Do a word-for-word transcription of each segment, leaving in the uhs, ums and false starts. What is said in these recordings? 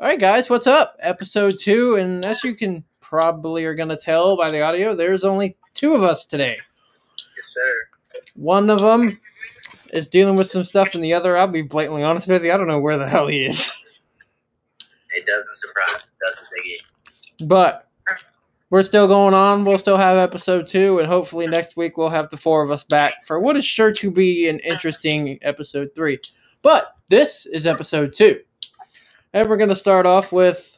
All right, guys, what's up? Episode two, and as you can probably are going to tell by the audio, there's only two of us today. Yes, sir. One of them is dealing with some stuff, and the other, I'll be blatantly honest with you, I don't know where the hell he is. It doesn't surprise. It doesn't take it. But we're still going on. We'll still have episode two, and hopefully next week we'll have the four of us back for what is sure to be an interesting episode three. But this is episode two. And we're going to start off with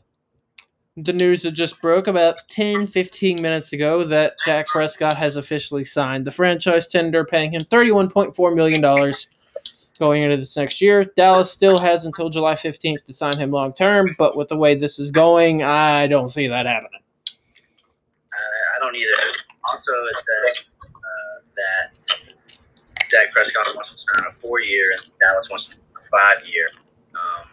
the news that just broke about ten, fifteen minutes ago that Dak Prescott has officially signed the franchise tender, paying him thirty-one point four million dollars going into this next year. Dallas still has until July fifteenth to sign him long-term, but with the way this is going, I don't see that happening. Uh, I don't either. Also, it says uh, that Dak Prescott wants to sign a four-year and Dallas wants a five-year. Um,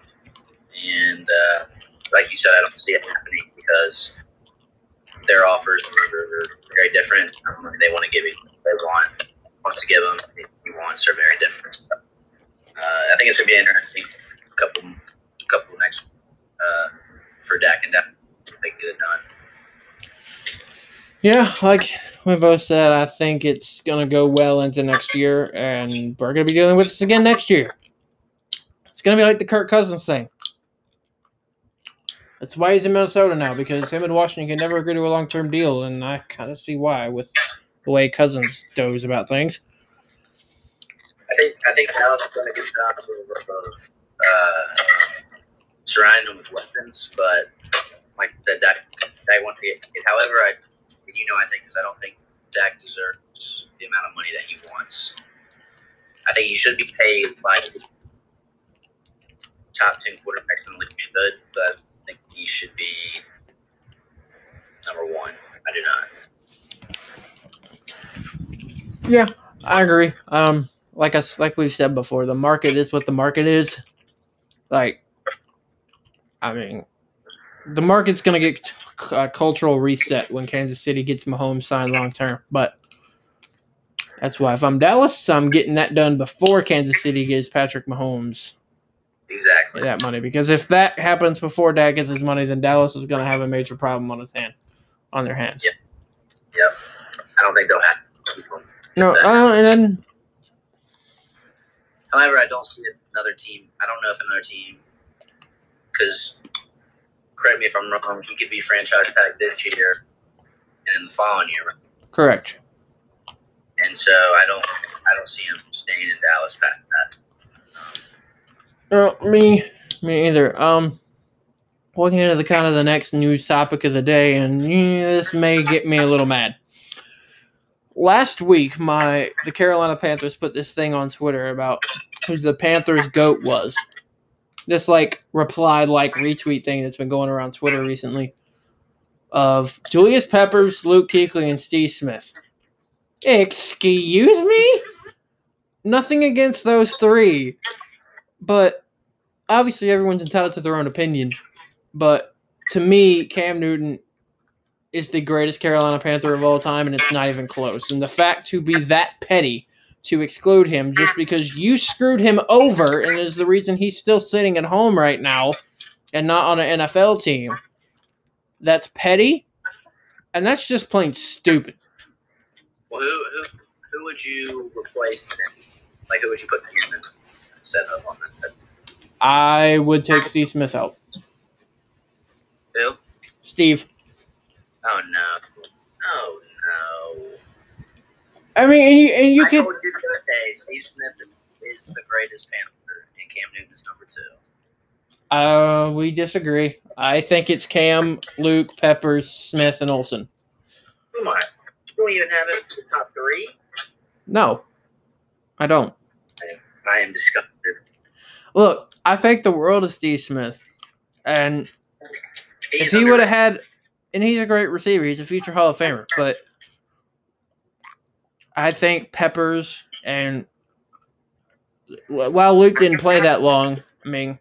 And uh, like you said, I don't see it happening because their offers are very different. They want to give him what they want. Wants to give him what he wants are very different. So, uh, I think it's gonna be an interesting couple, couple next uh, for Dak and Dak. They get it done. Yeah, like we both said, I think it's gonna go well into next year, and we're gonna be dealing with this again next year. It's gonna be like the Kirk Cousins thing. That's why he's in Minnesota now, because him and Washington can never agree to a long-term deal, and I kind of see why with the way Cousins does about things. I think I think Dallas is going to get down to the level of uh, surrounding him with weapons, but like that, Dak, Dak wants to get. However, I you know I think because I don't think Dak deserves the amount of money that he wants. I think he should be paid like top ten quarterbacks in the league should, but. I think he should be number one. I do not. Yeah, I agree. Um, like I like we've said before, the market is what the market is. Like, I mean, the market's gonna get a cultural reset when Kansas City gets Mahomes signed long term. But that's why if I'm Dallas, I'm getting that done before Kansas City gets Patrick Mahomes. Exactly. That money, because if that happens before Dak gets his money, then Dallas is going to have a major problem on his hand, on their hands. Yep. Yep. I don't think they'll have. No. Oh, uh, and then. However, I don't see another team. I don't know if another team, because correct me if I'm wrong. He could be franchise tag this year, and in the following year. Right? Correct. And so I don't. I don't see him staying in Dallas past that. No, me, me either. Um, looking into the kind of the next news topic of the day, and yeah, this may get me a little mad. Last week, my the Carolina Panthers put this thing on Twitter about who the Panthers GOAT was. This like reply like retweet thing that's been going around Twitter recently of Julius Peppers, Luke Kuechly, and Steve Smith. Excuse me? Nothing against those three. But obviously everyone's entitled to their own opinion. But to me, Cam Newton is the greatest Carolina Panther of all time, and it's not even close. And the fact to be that petty to exclude him just because you screwed him over and is the reason he's still sitting at home right now and not on an N F L team, that's petty, and that's just plain stupid. Well, who, who, who would you replace then? Like, who would you put him in? Set up on that. I would take Steve Smith out. Who? Steve. Oh no! Oh no! I mean, and you and you I could. Told you the other day, Steve Smith is the greatest Panther, and Cam Newton is number two. Uh, we disagree. I think it's Cam, Luke, Peppers, Smith, and Olsen. Come on! You don't even have it in the top three. No, I don't. I am disgusted. Look, I think the world is Steve Smith, and he's if he would have had, and he's a great receiver, he's a future Hall of Famer. But I think Peppers and while Luke didn't play that long, I mean,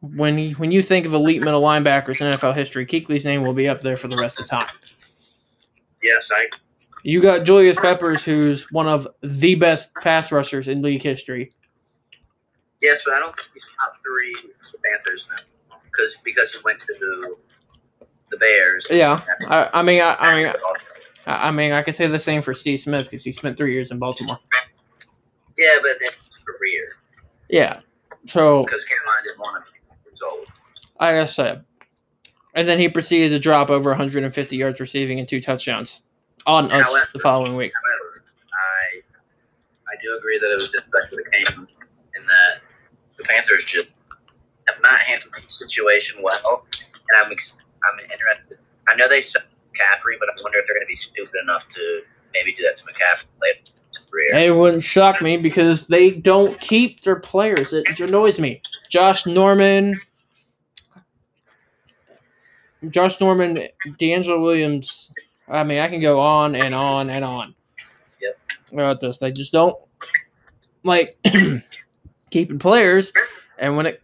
when he, when you think of elite middle linebackers in N F L history, Kuechly's name will be up there for the rest of time. Yes, I. You got Julius Peppers, who's one of the best pass rushers in league history. Yes, but I don't think he's top three for the Panthers now. because he went to the Bears. Yeah, I, I mean, I, I mean, I, I mean, I could say the same for Steve Smith because he spent three years in Baltimore. Yeah, but then his career. Yeah, so because Carolina didn't want him result. I guess so. And then he proceeded to drop over one hundred fifty yards receiving and two touchdowns on however, us the following week. However, I I do agree that it was just back to the game and that the Panthers just have not handled the situation well. And I'm I'm interested. I know they suck McCaffrey, but I wonder if they're going to be stupid enough to maybe do that to McCaffrey later. It wouldn't shock me because they don't keep their players. It annoys me. Josh Norman, Josh Norman, D'Angelo Williams. I mean, I can go on and on and on. Yep. About this, they just don't like keeping players. And when it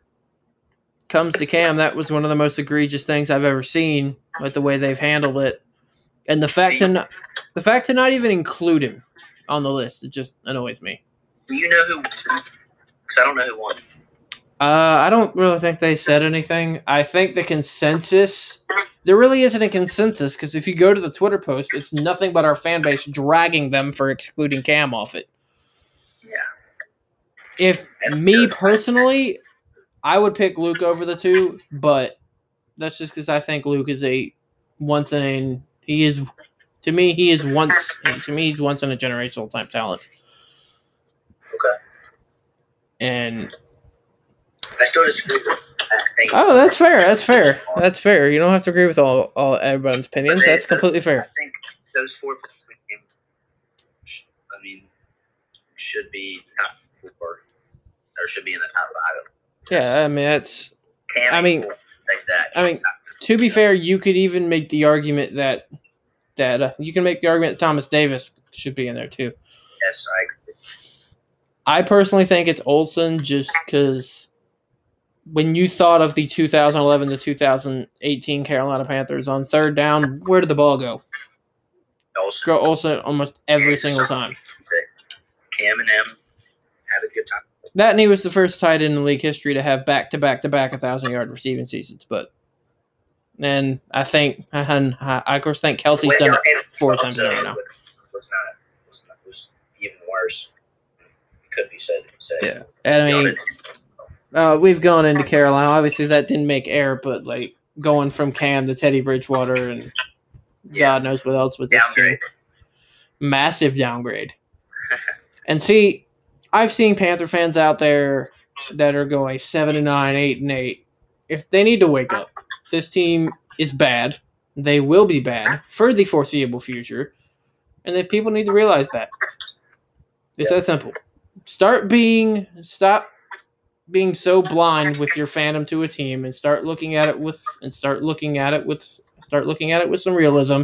comes to Cam, that was one of the most egregious things I've ever seen with the way they've handled it, and the fact to not, the fact to not even include him on the list. It just annoys me. Do you know who won? Because I don't know who won. Uh, I don't really think they said anything. I think the consensus... There really isn't a consensus, because if you go to the Twitter post, it's nothing but our fan base dragging them for excluding Cam off it. Yeah. If that's me personally, I would pick Luke over the two, but that's just because I think Luke is a once in a... He is... To me, he is once. To me, he's once in a generational type talent. Okay. And I still disagree with that. Oh, that's fair. That's fair. That's fair. You don't have to agree with all, all everyone's opinions. They, that's completely those, fair. I think those four. I mean, should be top four, or should be in the top five. Yeah, I mean that's. Can't I mean, like that. I mean, to be fair, you could even make the argument that. That uh, you can make the argument that Thomas Davis should be in there too. Yes, I agree. I personally think it's Olsen just because when you thought of the two thousand eleven to two thousand eighteen Carolina Panthers on third down, where did the ball go? Olsen. Go Olsen almost every single time. Cam and him had a good time. That and he was the first tight end in league history to have back to back to back a thousand yard receiving seasons, but. And I think, and I of course think Kelsey's Wait, done it four times a year now. Was not, was not, was even worse. It could be said. said. Yeah, and I mean, uh, we've gone into Carolina. Obviously, that didn't make air, but like going from Cam to Teddy Bridgewater and yeah. God knows what else with downgrade. This team. Massive downgrade. And see, I've seen Panther fans out there that are going seven and nine, eight and eight. If they need to wake up. This team is bad. They will be bad for the foreseeable future. And that people need to realize that. It's yeah. that simple. Start being, stop being so blind with your fandom to a team and start looking at it with, and start looking at it with, start looking at it with some realism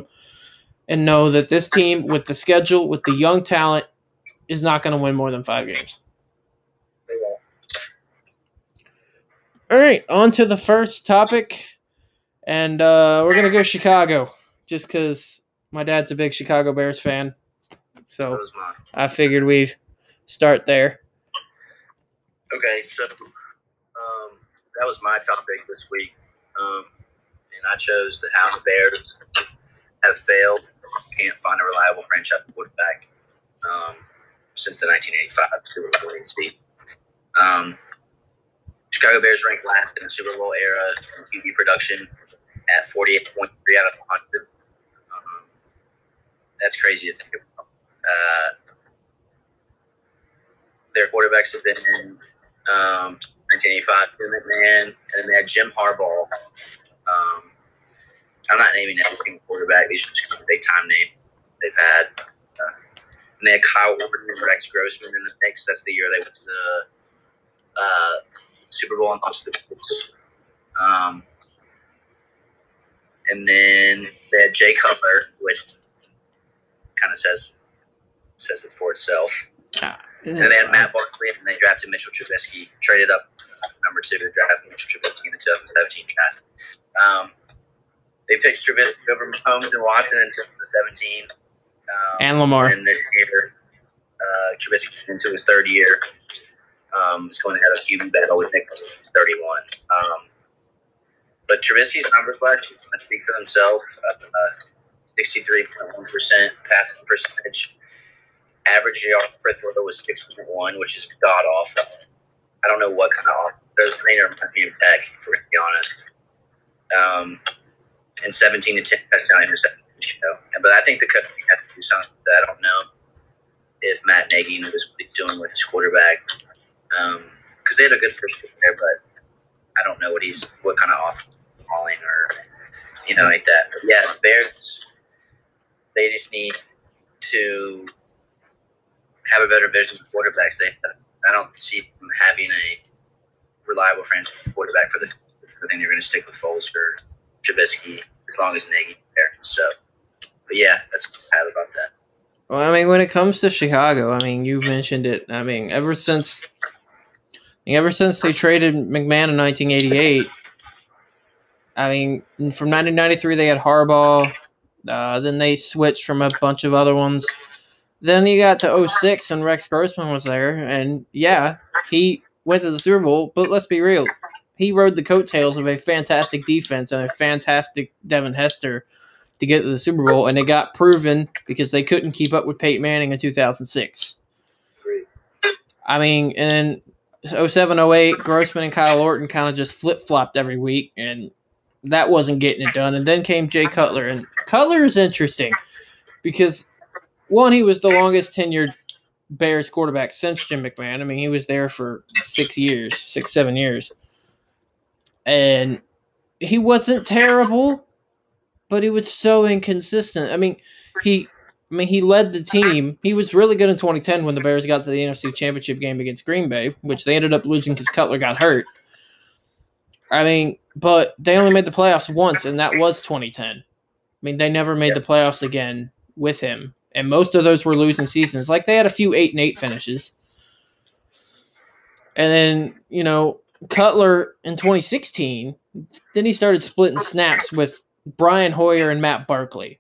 and know that this team with the schedule, with the young talent is not going to win more than five games. They won't. All right. On to the first topic. And uh, we're going to go Chicago just because my dad's a big Chicago Bears fan. So I figured we'd start there. Okay, so um, that was my topic this week. Um, and I chose the how the Bears have failed, can't find a reliable franchise quarterback um, since the nineteen eighty-five Super Bowl eight. Um, Chicago Bears ranked last in the Super Bowl era in Q B production. At forty-eight point three out of one hundred. Um, that's crazy to think about. Uh, their quarterbacks have been in um, nineteen eighty-five, Jim McMahon, and then they had Jim Harbaugh. Um, I'm not naming every single quarterback. These are just kind of big time names they've had. Uh, and they had Kyle Orton and Rex Grossman in the mix. That's the year they went to the uh, Super Bowl and lost to the Colts. Um, And then they had Jay Cutler, which kind of says says it for itself. Ah, and then they had Matt Barkley, and they drafted Mitchell Trubisky, traded up number two to draft Mitchell Trubisky in the twenty seventeen draft. Um, they picked Trubisky over Mahomes and Watson in twenty seventeen. Um, and Lamar. And this year, uh, Trubisky into his third year. Um, he's going to have a Q B battle with Nick Foles, thirty-one. Um, But Trubisky's numbers last year speak for themselves. sixty-three point one percent passing percentage. Average yards per throw was six point one, which is god awful. I don't know what kind of offense. There's a trainer at Virginia Tech, if we're going to be honest. Um, and seventeen to ten touchdown interceptions. You know? But I think the coach had to do something with that. I don't know if Matt Nagy knows what he's doing with his quarterback. Because um, they had a good first year there, but I don't know what he's what kind of offense he's calling or anything like that. But yeah, the Bears, they just need to have a better vision of quarterbacks. They, I don't see them having a reliable franchise quarterback for the I think they're going to stick with Foles or Trubisky as long as Nagy's there. So, but yeah, that's what I have about that. Well, I mean, when it comes to Chicago, I mean, you've mentioned it. I mean, ever since, I mean, ever since they traded McMahon in nineteen eighty-eight, I mean, from nineteen ninety-three they had Harbaugh. Uh, then they switched from a bunch of other ones. Then you got to oh six and Rex Grossman was there, and yeah, he went to the Super Bowl. But let's be real, he rode the coattails of a fantastic defense and a fantastic Devin Hester to get to the Super Bowl, and it got proven because they couldn't keep up with Peyton Manning in two thousand six. I mean, in oh seven oh eight, Grossman and Kyle Orton kind of just flip-flopped every week, and that wasn't getting it done. And then came Jay Cutler, and Cutler is interesting because, one, he was the longest-tenured Bears quarterback since Jim McMahon. I mean, he was there for six years, six, seven years. And he wasn't terrible, but he was so inconsistent. I mean, he I mean, he led the team. He was really good in twenty ten when the Bears got to the N F C Championship game against Green Bay, which they ended up losing because Cutler got hurt. I mean, but they only made the playoffs once, and that was twenty ten. I mean, they never made the playoffs again with him, and most of those were losing seasons. Like, they had a few eight and eight finishes. And then, you know, Cutler in twenty sixteen, then he started splitting snaps with Brian Hoyer and Matt Barkley.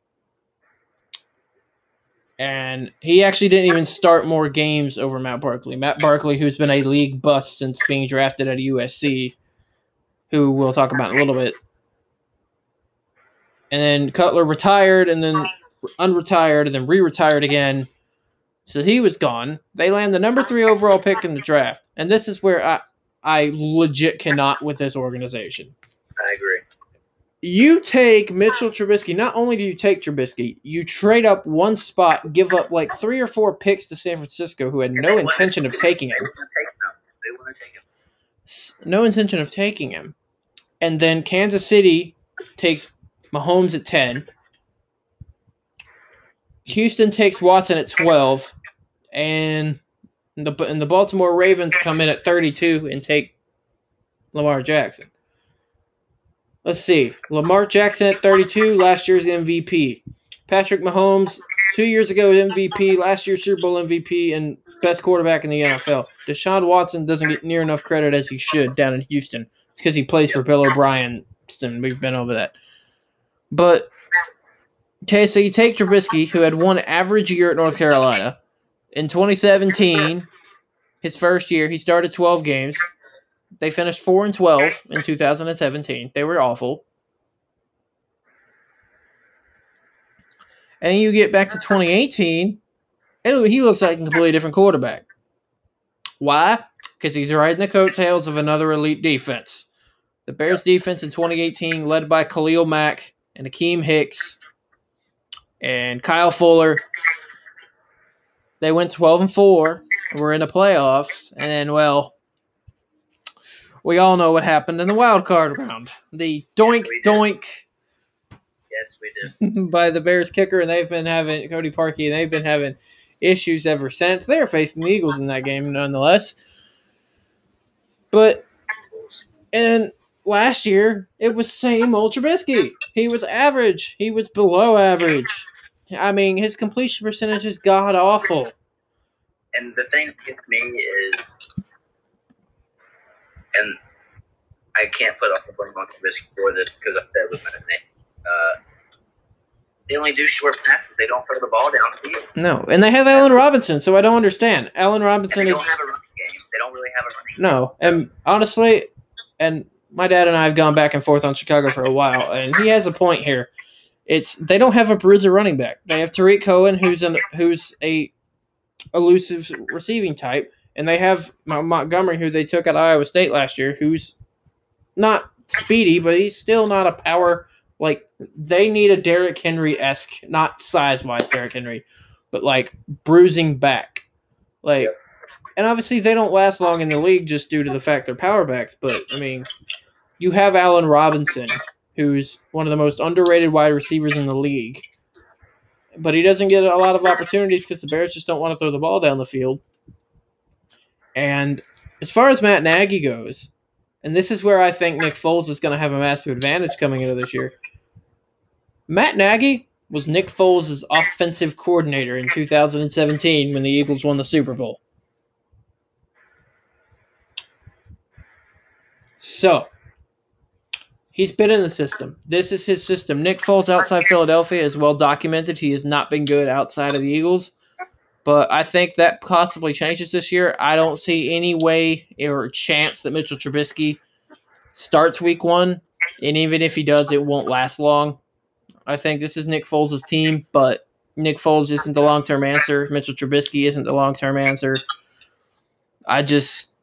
And he actually didn't even start more games over Matt Barkley. Matt Barkley, who's been a league bust since being drafted at U S C, who we'll talk about in a little bit. And then Cutler retired and then unretired and then re-retired again. So he was gone. They land the number three overall pick in the draft. And this is where I... I legit cannot with this organization. I agree. You take Mitchell Trubisky. Not only do you take Trubisky, you trade up one spot, give up like three or four picks to San Francisco, who had no intention of taking him. They want to take him. No intention of taking him. And then Kansas City takes Mahomes at ten. Houston takes Watson at twelve. And... And the, and the Baltimore Ravens come in at thirty-two and take Lamar Jackson. Let's see. Lamar Jackson at thirty-two, last year's M V P. Patrick Mahomes, two years ago M V P, last year's Super Bowl M V P, and best quarterback in the N F L. Deshaun Watson doesn't get near enough credit as he should down in Houston. It's because he plays for Bill O'Brien, and we've been over that. But, okay, so you take Trubisky, who had one average year at North Carolina. In twenty seventeen, his first year, he started twelve games. They finished four and twelve in two thousand seventeen. They were awful. And you get back to twenty eighteen, and he looks like a completely different quarterback. Why? Because he's riding the coattails of another elite defense. The Bears defense in twenty eighteen, led by Khalil Mack and Akeem Hicks and Kyle Fuller. They went twelve and four, and were in the playoffs, and then, well, we all know what happened in the wild card round. The doink, yes, doink. Yes, we did. By the Bears kicker, and they've been having, Cody Parkey, and they've been having issues ever since. They were facing the Eagles in that game, nonetheless. But, and last year, it was same old Trubisky. He was average. He was below average. I mean, his completion percentage is god-awful. And the thing with me is, and I can't put up a blame on Trubisky for this because I've said with my name, uh, they only do short passes. They don't throw the ball downfield. No, and they have Allen Robinson, so I don't understand. Allen Robinson is... They don't is, have a running game. They don't really have a running game. No, and honestly, and my dad and I have gone back and forth on Chicago for a while, and he has a point here. It's they don't have a bruiser running back. They have Tariq Cohen, who's an who's a elusive receiving type, and they have Montgomery, who they took out of Iowa State last year, who's not speedy, but he's still not a power. Like they need a Derrick Henry-esque, not size-wise Derrick Henry, but like bruising back, like. And obviously, they don't last long in the league just due to the fact they're power backs. But, I mean, you have Allen Robinson, who's one of the most underrated wide receivers in the league. But he doesn't get a lot of opportunities because the Bears just don't want to throw the ball down the field. And as far as Matt Nagy goes, and this is where I think Nick Foles is going to have a massive advantage coming into this year. Matt Nagy was Nick Foles' offensive coordinator in two thousand seventeen when the Eagles won the Super Bowl. So, he's been in the system. This is his system. Nick Foles outside Philadelphia is well documented. He has not been good outside of the Eagles. But I think that possibly changes this year. I don't see any way or chance that Mitchell Trubisky starts week one. And even if he does, it won't last long. I think this is Nick Foles' team, but Nick Foles isn't the long-term answer. Mitchell Trubisky isn't the long-term answer. I just...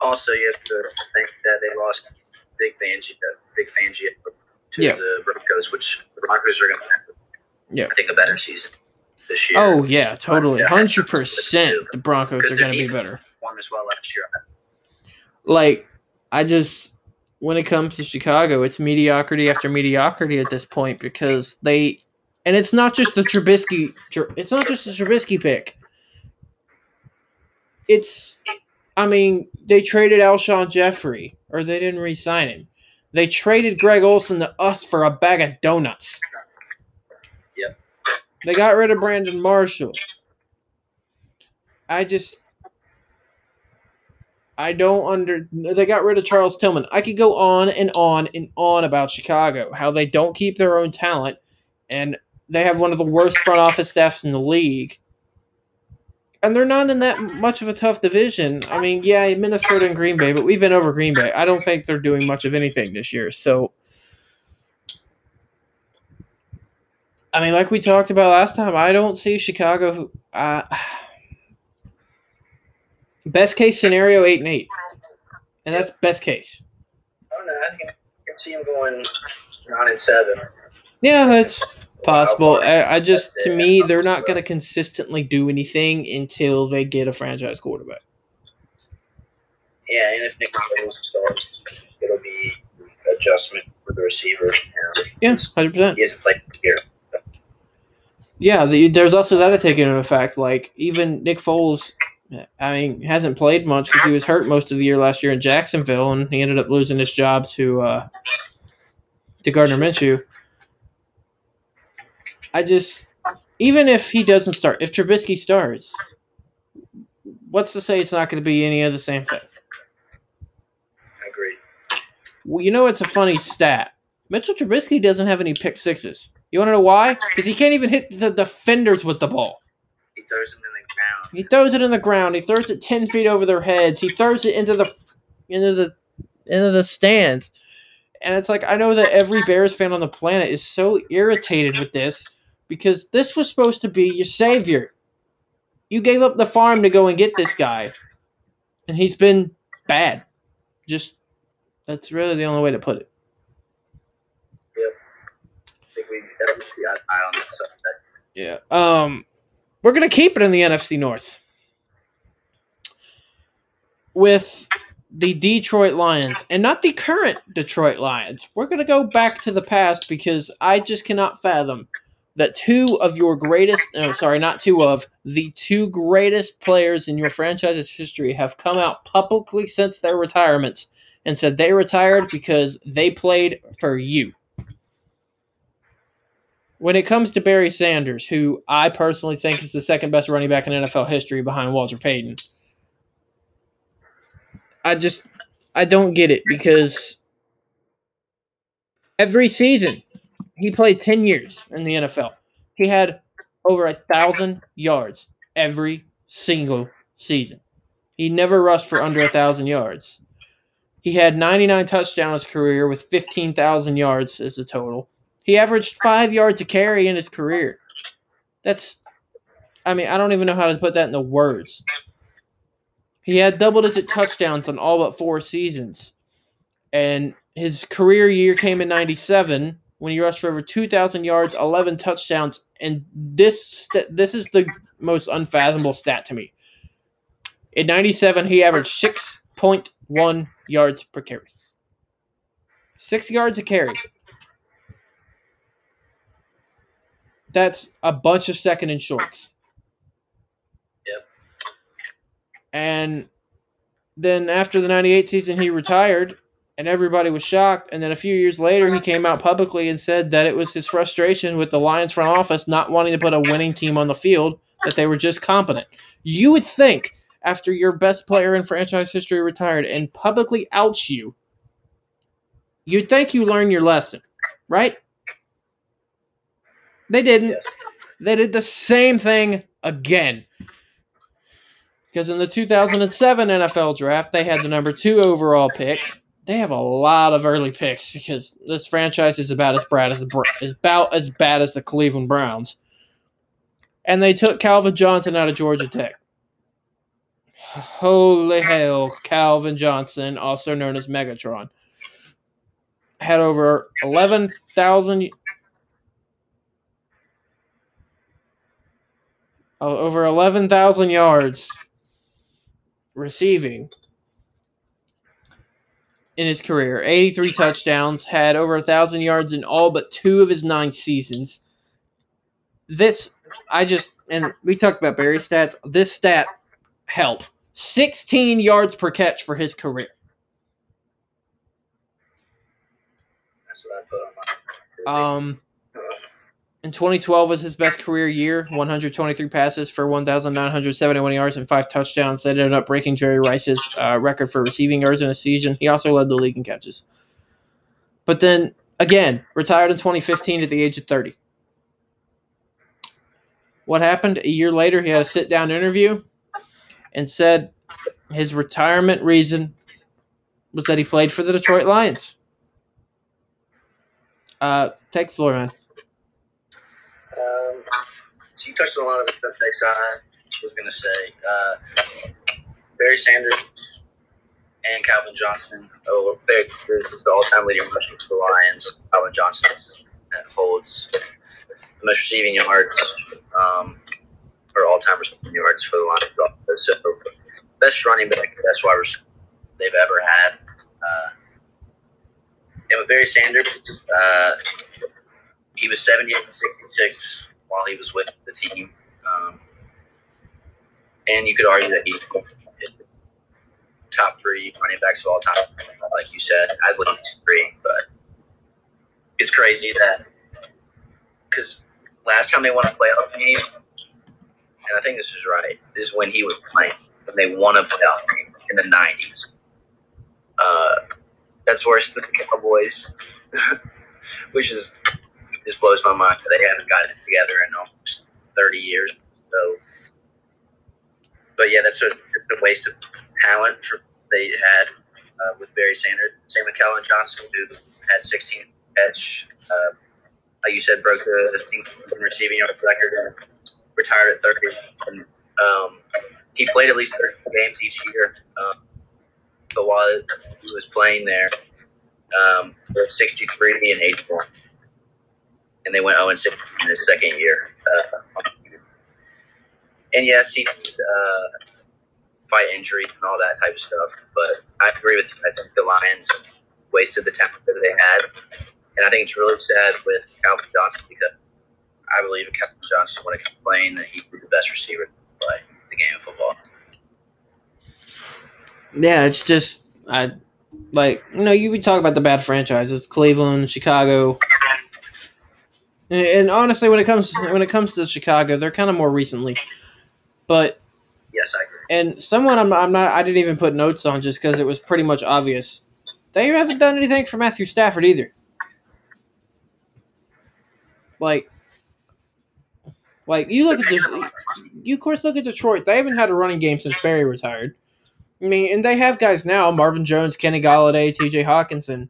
Also, you have to think that they lost Big Fangio, Big Fangio to yeah. the Broncos, which the Broncos are going to have, yeah. I think, a better season this year. Oh, yeah, totally. one hundred percent the Broncos are going to be better. As well last year. Like, I just, when it comes to Chicago, it's mediocrity after mediocrity at this point because they, and it's not just the Trubisky, it's not just the Trubisky pick. It's... I mean, they traded Alshon Jeffrey, or they didn't re-sign him. They traded Greg Olsen to us for a bag of donuts. Yep. They got rid of Brandon Marshall. I just... I don't under... They got rid of Charles Tillman. I could go on and on and on about Chicago, how they don't keep their own talent, and they have one of the worst front office staffs in the league. And they're not in that much of a tough division. I mean, yeah, Minnesota and Green Bay, but we've been over Green Bay. I don't think they're doing much of anything this year. So, I mean, like we talked about last time, I don't see Chicago. Uh, best case scenario, eight and eight, and that's best case. Oh no, I think I can see them going nine and seven. Yeah, that's. Possible. I, I just, to me, they're not going to consistently do anything until they get a franchise quarterback. Yeah, and if Nick Foles starts, it'll be adjustment for the receiver. Yeah, one hundred percent. He hasn't played here. Yeah, the, there's also that to take into effect. Like, even Nick Foles, I mean, hasn't played much because he was hurt most of the year last year in Jacksonville, and he ended up losing his job to, uh, to Gardner Minshew. I just, even if he doesn't start, if Trubisky starts, what's to say it's not going to be any of the same thing? I agree. Well, you know, it's a funny stat. Mitchell Trubisky doesn't have any pick sixes. You want to know why? Because he can't even hit the defenders with the ball. He throws them in the ground. He throws it in the ground. He throws it ten feet over their heads. He throws it into the into the into the stands. And it's like I know that every Bears fan on the planet is so irritated with this. Because this was supposed to be your savior. You gave up the farm to go and get this guy. And he's been bad. Just, that's really the only way to put it. Yep. I think we definitely got eye on this subject. Yeah. Um, we're going to keep it in the N F C North. With the Detroit Lions. And not the current Detroit Lions. We're going to go back to the past because I just cannot fathom that two of your greatest, no, sorry, not two of, the two greatest players in your franchise's history have come out publicly since their retirements and said they retired because they played for you. When it comes to Barry Sanders, who I personally think is the second best running back in N F L history behind Walter Payton, I just, I don't get it because every season, he played ten years in the N F L. He had over one thousand yards every single season. He never rushed for under one thousand yards. He had ninety-nine touchdowns his career with fifteen thousand yards as a total. He averaged five yards a carry in his career. That's, I mean, I don't even know how to put that into words. He had double-digit touchdowns on all but four seasons. And his career year came in ninety-seven when he rushed for over two thousand yards, eleven touchdowns. And this st- this is the most unfathomable stat to me. In ninety-seven, he averaged six point one yards per carry. Six yards a carry. That's a bunch of second and shorts. Yep. And then after the ninety-eight season, he retired, and everybody was shocked. And then a few years later, he came out publicly and said that it was his frustration with the Lions front office not wanting to put a winning team on the field, that they were just competent. You would think, after your best player in franchise history retired and publicly outs you, you'd think you learned your lesson, right? They didn't. They did the same thing again. Because in the two thousand seven N F L draft, they had the number two overall pick. They have a lot of early picks because this franchise is about as bad as the, is about as bad as the Cleveland Browns. And they took Calvin Johnson out of Georgia Tech. Holy hell, Calvin Johnson, also known as Megatron, had over eleven thousand over eleven thousand yards receiving in his career, eighty-three touchdowns, had over one thousand yards in all but two of his nine seasons. This, I just, and we talked about Barry stats, this stat help. sixteen yards per catch for his career. That's what I put on my Um, in twenty twelve was his best career year, one hundred twenty-three passes for one thousand nine hundred seventy-one yards and five touchdowns. That ended up breaking Jerry Rice's uh, record for receiving yards in a season. He also led the league in catches. But then, again, retired in twenty fifteen at the age of thirty. What happened? A year later, he had a sit-down interview and said his retirement reason was that he played for the Detroit Lions. Uh, take the floor, man. Um, so you touched on a lot of the stuff I was going to say. Uh, Barry Sanders and Calvin Johnson. Oh, Barry Sanders is the all-time leading rusher for the Lions. Calvin Johnson holds the most receiving yards. Um, all-time receiving yards for the Lions. So, best running back, best wide receiver they've ever had. Uh, and with Barry Sanders, uh, he was seventy-eight and sixty-six while he was with the team. Um, and you could argue that he's top three running backs of all time. Like you said, I believe he's three, but it's crazy that because last time they won a playoff game, and I think this is right, this is when he was playing, when they won a playoff game in the nineties. Uh, that's worse than the Cowboys, which is just blows my mind. They haven't gotten it together in almost thirty years. So, but yeah, that's sort of a waste of talent for, they had uh, with Barry Sanders. Same with Calvin Johnson, who had sixteen catch. Uh, like you said, broke the receiving yard record. Retired at thirty. And, um, he played at least thirty games each year. Um, but while he was playing there, um, they were sixty-three and eighty-one, and they went zero and six in his second year. Uh, and yes, he did uh, fight injury and all that type of stuff. But I agree with you. I think the Lions wasted the talent that they had, and I think it's really sad with Calvin Johnson because I believe Calvin Johnson would have complained that he was the best receiver to play the game of football. Yeah, it's just, I like, you know, you would talk about the bad franchises, Cleveland, Chicago. And, and honestly, when it comes when it comes to Chicago, they're kind of more recently. But yes, I agree. And someone I'm, I'm not, I didn't even put notes on just because it was pretty much obvious. They haven't done anything for Matthew Stafford either. Like, Like, you look at – you, of course, look at Detroit. They haven't had a running game since Barry retired. I mean, and they have guys now, Marvin Jones, Kenny Galladay, T J Hawkinson.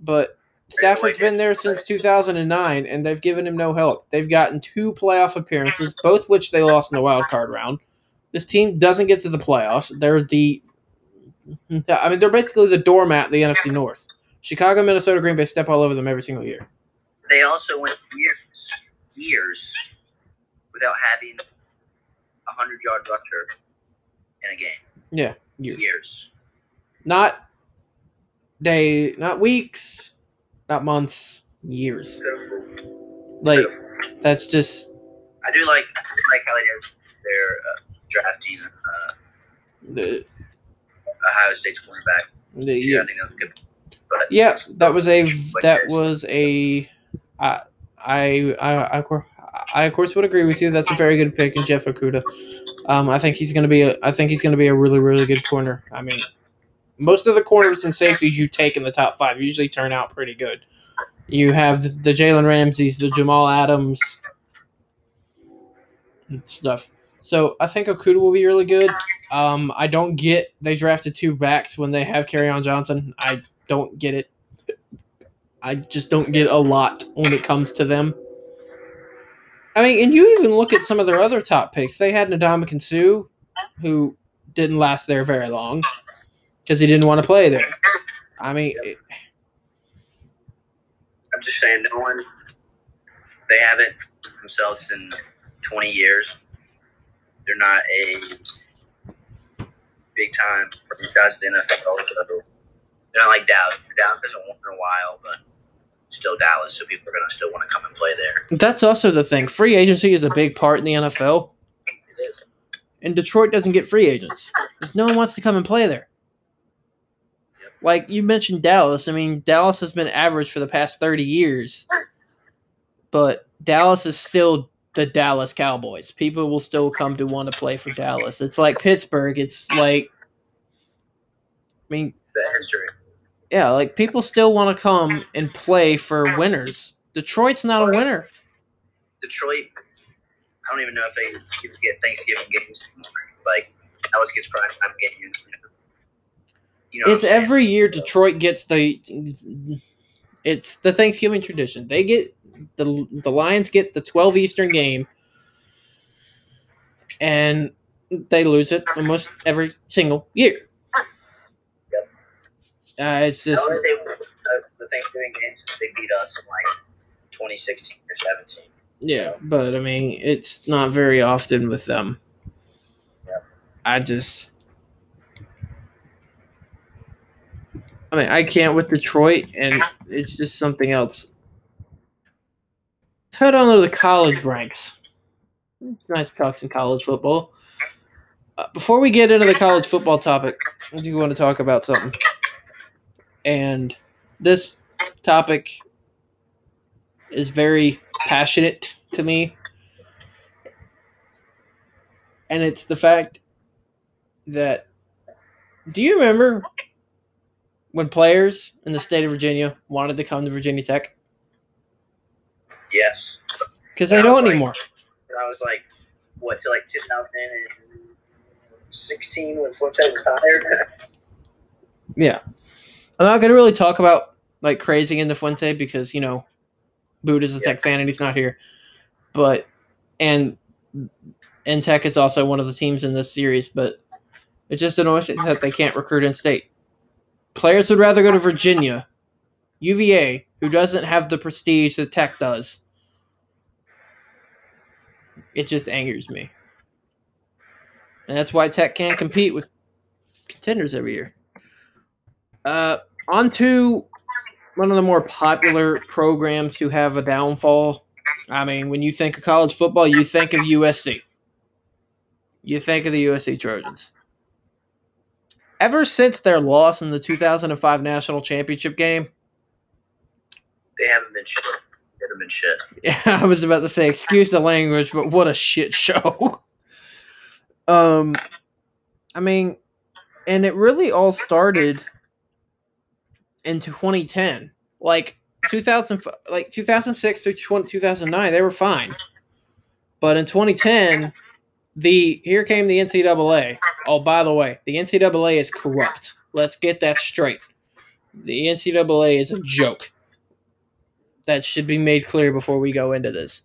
But Stafford's been there since two thousand nine, and they've given him no help. They've gotten two playoff appearances, both which they lost in the wild card round. This team doesn't get to the playoffs. They're the – I mean, they're basically the doormat in the N F C North. Chicago, Minnesota, Green Bay step all over them every single year. They also went years, years without having a hundred-yard rusher in a game. Yeah, years. Years. Not day, not weeks, not months, years. Beautiful. Like, Beautiful. That's just... I do like, I do like how they did their uh, drafting uh, the Ohio State's quarterback. The, yeah, yeah, I think that was good. But yeah, that was a that was a I I I I of course would agree with you. That's a very good pick in Jeff Okudah. Um, I think he's gonna be a I think he's gonna be a really really good corner. I mean, most of the corners and safeties you take in the top five usually turn out pretty good. You have the, the Jalen Ramseys, the Jamal Adams, and stuff. So I think Okudah will be really good. Um, I don't get they drafted two backs when they have Kerryon Johnson. I don't get it. I just don't get a lot when it comes to them. I mean, and you even look at some of their other top picks. They had Ndamukong Suh, who didn't last there very long because he didn't want to play there. I mean, it, I'm just saying, no one. They haven't themselves in twenty years. They're not a big time franchise in the N F L. So they're not like Dallas. Dallas hasn't won in a while, but still Dallas, so people are going to still want to come and play there. That's also the thing. Free agency is a big part in the N F L. It is. And Detroit doesn't get free agents because no one wants to come and play there. Yep. Like, you mentioned Dallas. I mean, Dallas has been average for the past thirty years, but Dallas is still the Dallas Cowboys. People will still come to want to play for Dallas. It's like Pittsburgh. It's like, I mean, the history. Yeah, like, people still want to come and play for winners. Detroit's not a winner. Detroit, I don't even know if they get Thanksgiving games anymore. Like, Dallas gets prime time games. You know, it's every year Detroit gets the. It's the Thanksgiving tradition. They get the the Lions get the twelve Eastern game, and they lose it almost every single year. Uh, it's just no, they won the, the Thanksgiving games. They beat us in like twenty sixteen or seventeen. Yeah, but I mean, it's not very often with them. Yeah. I just, I mean, I can't with Detroit, and it's just something else. Head on to the college ranks. Nice talk some college football. Uh, before we get into the college football topic, I do want to talk about something. And this topic is very passionate to me. And it's the fact that, do you remember when players in the state of Virginia wanted to come to Virginia Tech? Yes. Because they don't anymore. I was like, what, till like two thousand sixteen when Fuente was hired? Yeah. I'm not going to really talk about, like, crazy into Fuente because, you know, Boot is a yeah. Tech fan and he's not here. But, and, and Tech is also one of the teams in this series, but it just annoys that they can't recruit in state. Players would rather go to Virginia, U V A, who doesn't have the prestige that Tech does. It just angers me. And that's why Tech can't compete with contenders every year. Uh, on to one of the more popular programs to have a downfall. I mean, when you think of college football, you think of U S C. You think of the U S C Trojans. Ever since their loss in the two thousand five National Championship game, they haven't been shit. They haven't been shit. Yeah, I was about to say, excuse the language, but what a shit show. um, I mean, and it really all started in twenty ten, like two thousand, like two thousand six through two thousand nine, they were fine. But in twenty ten, The here came the N C double A. Oh, by the way, the N C double A is corrupt. Let's get that straight. The N C double A is a joke. That should be made clear before we go into this.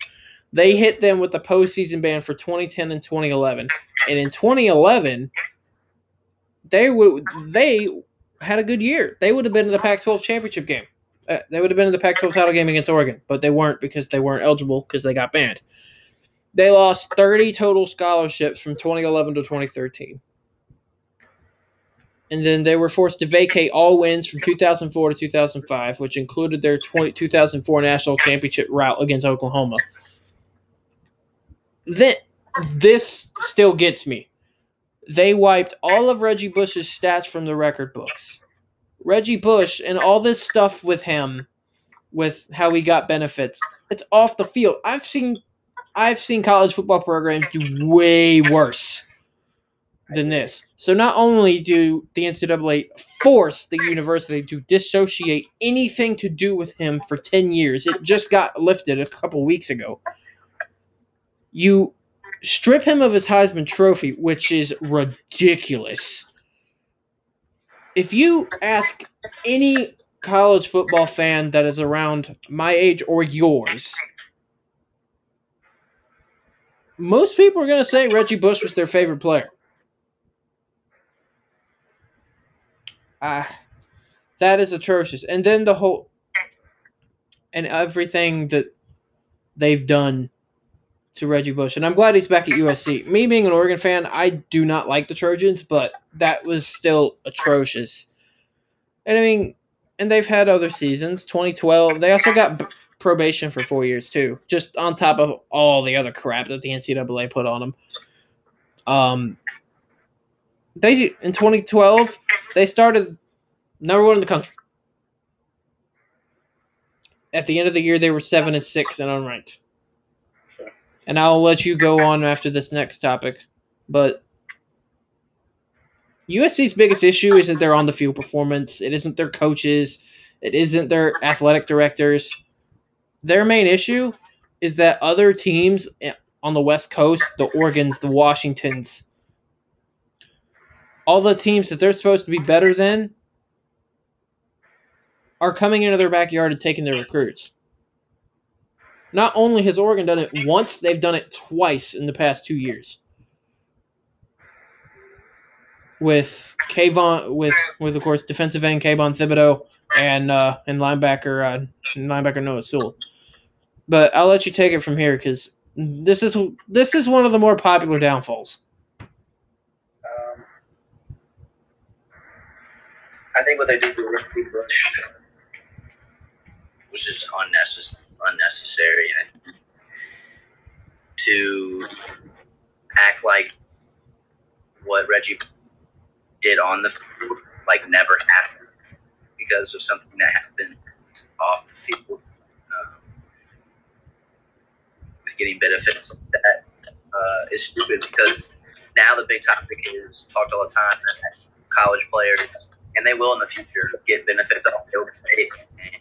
They hit them with the postseason ban for twenty ten and twenty eleven. And in twenty eleven, they would they had a good year. They would have been in the Pac twelve championship game. Uh, they would have been in the Pac twelve title game against Oregon, but they weren't because they weren't eligible because they got banned. They lost thirty total scholarships from twenty eleven to twenty thirteen. And then they were forced to vacate all wins from two thousand four to two thousand five, which included their twenty, two thousand four national championship route against Oklahoma. Then, this still gets me. They wiped all of Reggie Bush's stats from the record books. Reggie Bush and all this stuff with him, with how he got benefits, it's off the field. I've seen... I've seen college football programs do way worse than this. So not only do the N C double A force the university to dissociate anything to do with him for ten years, it just got lifted a couple weeks ago. You strip him of his Heisman Trophy, which is ridiculous. If you ask any college football fan that is around my age or yours, most people are going to say Reggie Bush was their favorite player. Ah, that is atrocious. And then the whole – and everything that they've done to Reggie Bush. And I'm glad he's back at U S C. Me being an Oregon fan, I do not like the Trojans, but that was still atrocious. And, I mean – and they've had other seasons. twenty twelve, they also got – probation for four years too, just on top of all the other crap that the N C double A put on them. Um, they do, in twenty twelve they started number one in the country. At the end of the year, they were seven and six and unranked. And I'll let you go on after this next topic, but U S C's biggest issue isn't their on the field performance. It isn't their coaches. It isn't their athletic directors. Their main issue is that other teams on the West Coast, the Oregons, the Washingtons, all the teams that they're supposed to be better than are coming into their backyard and taking their recruits. Not only has Oregon done it once, they've done it twice in the past two years. With Kayvon, with with of course defensive end Kayvon Thibodeau and uh, and linebacker uh, linebacker Noah Sewell. But I'll let you take it from here because this is this is one of the more popular downfalls. Um, I think what they did was pretty much was just unnecess- unnecessary, and to act like what Reggie did on the field like never happened because of something that happened off the field. Um, with getting benefits like that uh, is stupid because now the big topic is talked all the time that college players, and they will in the future, get benefits off the field. And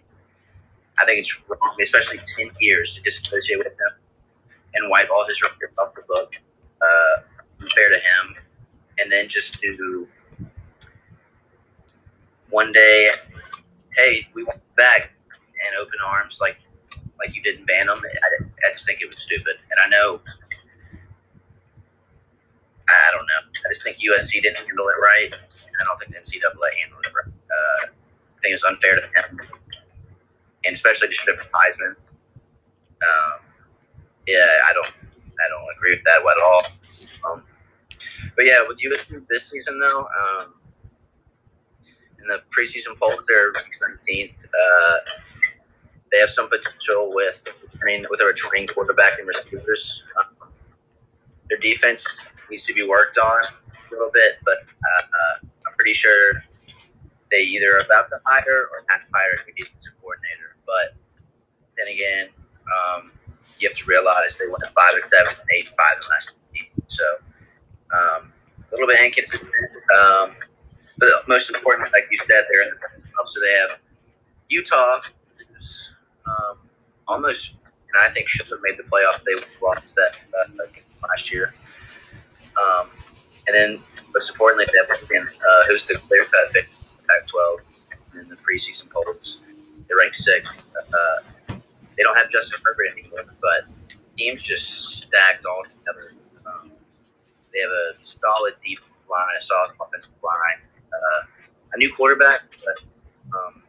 I think it's wrong, especially ten years, to disassociate with them and wipe all his records off the book uh, compared to him, and then just to one day, hey, we want you back and open arms like like you didn't ban them. I, I just think it was stupid. And I know, I don't know. I just think U S C didn't handle it right. I don't think the N C double A handled it right. Uh, I think it was unfair to them, and especially to strip Heisman. Um, yeah, I don't, I don't agree with that at all. Um, but yeah, with U S C this season though, um, in the preseason polls, they're nineteenth. Uh, they have some potential with, I mean, with a returning quarterback and receivers. Um, their defense needs to be worked on a little bit, but uh, uh, I'm pretty sure they either are about to hire or not hire a defensive coordinator. But then again, um, you have to realize they went to five and seven and eight and five in the last week, so um, a little bit inconsistent. Um, But most important, like you said, they're in the playoffs. So they have Utah, who's um, almost, and I think should have made the playoffs. They lost that uh, last year. Um, and then, most importantly, uh, who's the clear cut favorite in the Pac twelve in the preseason polls? They're ranked sixth. Uh, they don't have Justin Herbert anymore, but teams just stacked all together. Um, they have a solid defensive line, a solid offensive line, uh, a new quarterback, but um,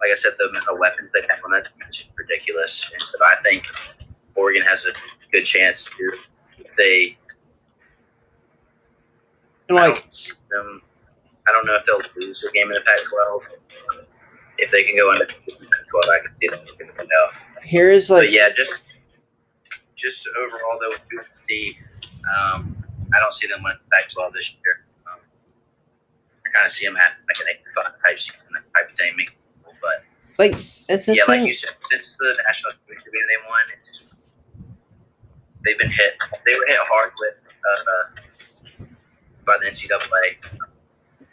like I said, the amount of weapons they have on that team is ridiculous. And so I think Oregon has a good chance to, if they. And like, I don't, um, I don't know if they'll lose the game in the Pac twelve. If they can go into the Pac twelve, I could do that enough. Here is like, but yeah, just just overall though, U S C. Um, I don't see them winning the Pac twelve this year. Um, I kind of see them having like an eight to five type season, type thing, making people, but like, it's yeah, like thing. You said, since the national championship game they won, it's, they've been hit. They were hit hard with. Uh, uh, by the N C double A,